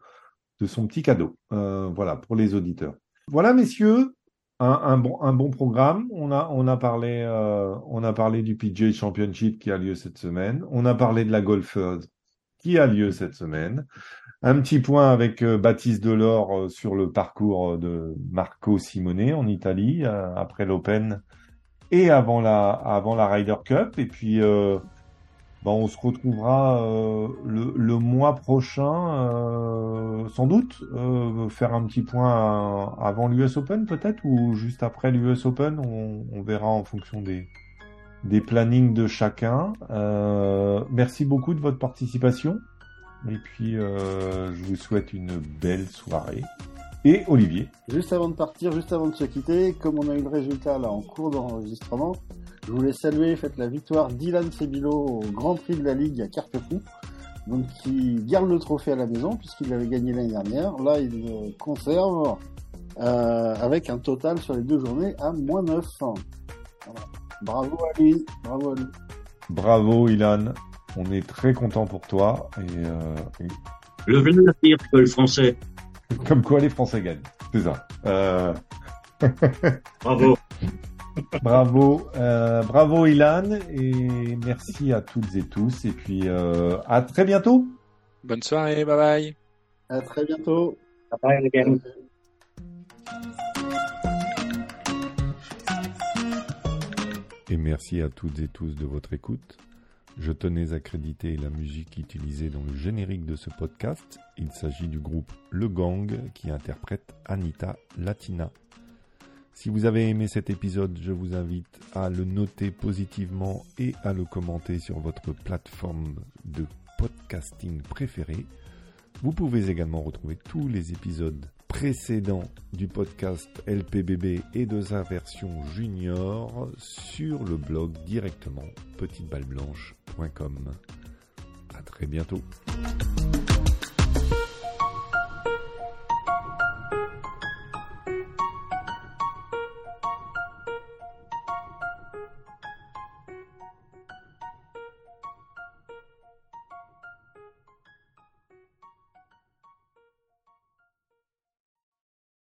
son petit cadeau, voilà, pour les auditeurs. Voilà, messieurs, un bon programme. On a parlé du PGA Championship qui a lieu cette semaine. On a parlé de la Golfer's qui a lieu cette semaine. Un petit point avec Baptiste Delord sur le parcours de Marco Simone en Italie, après l'Open et avant la Ryder Cup. Et puis... on se retrouvera le mois prochain, sans doute, faire un petit point avant l'US Open peut-être, ou juste après l'US Open, on verra en fonction des plannings de chacun. Merci beaucoup de votre participation, et puis je vous souhaite une belle soirée. Et Olivier, juste avant de se quitter, comme on a eu le résultat là en cours d'enregistrement, je voulais saluer, faites la victoire d'Ilan Sebilo au Grand Prix de la Ligue à Carquefou, donc qui garde le trophée à la maison puisqu'il l'avait gagné l'année dernière. Là, il le conserve avec un total sur les deux journées à moins 9. Voilà. Bravo à lui. Bravo Ilan, on est très content pour toi. Je vais nous dire que le français. Comme quoi les Français gagnent, c'est ça. Bravo. Bravo Ilan, et merci à toutes et tous, et puis à très bientôt. Bonne soirée, bye bye. À très bientôt. Bye bye again. Et merci à toutes et tous de votre écoute. Je tenais à créditer la musique utilisée dans le générique de ce podcast. Il s'agit du groupe Le Gang qui interprète Anita Latina. Si vous avez aimé cet épisode, je vous invite à le noter positivement et à le commenter sur votre plateforme de podcasting préférée. Vous pouvez également retrouver tous les épisodes précédents du podcast LPBB et de sa version junior sur le blog directement petiteballeblanche.com. À très bientôt.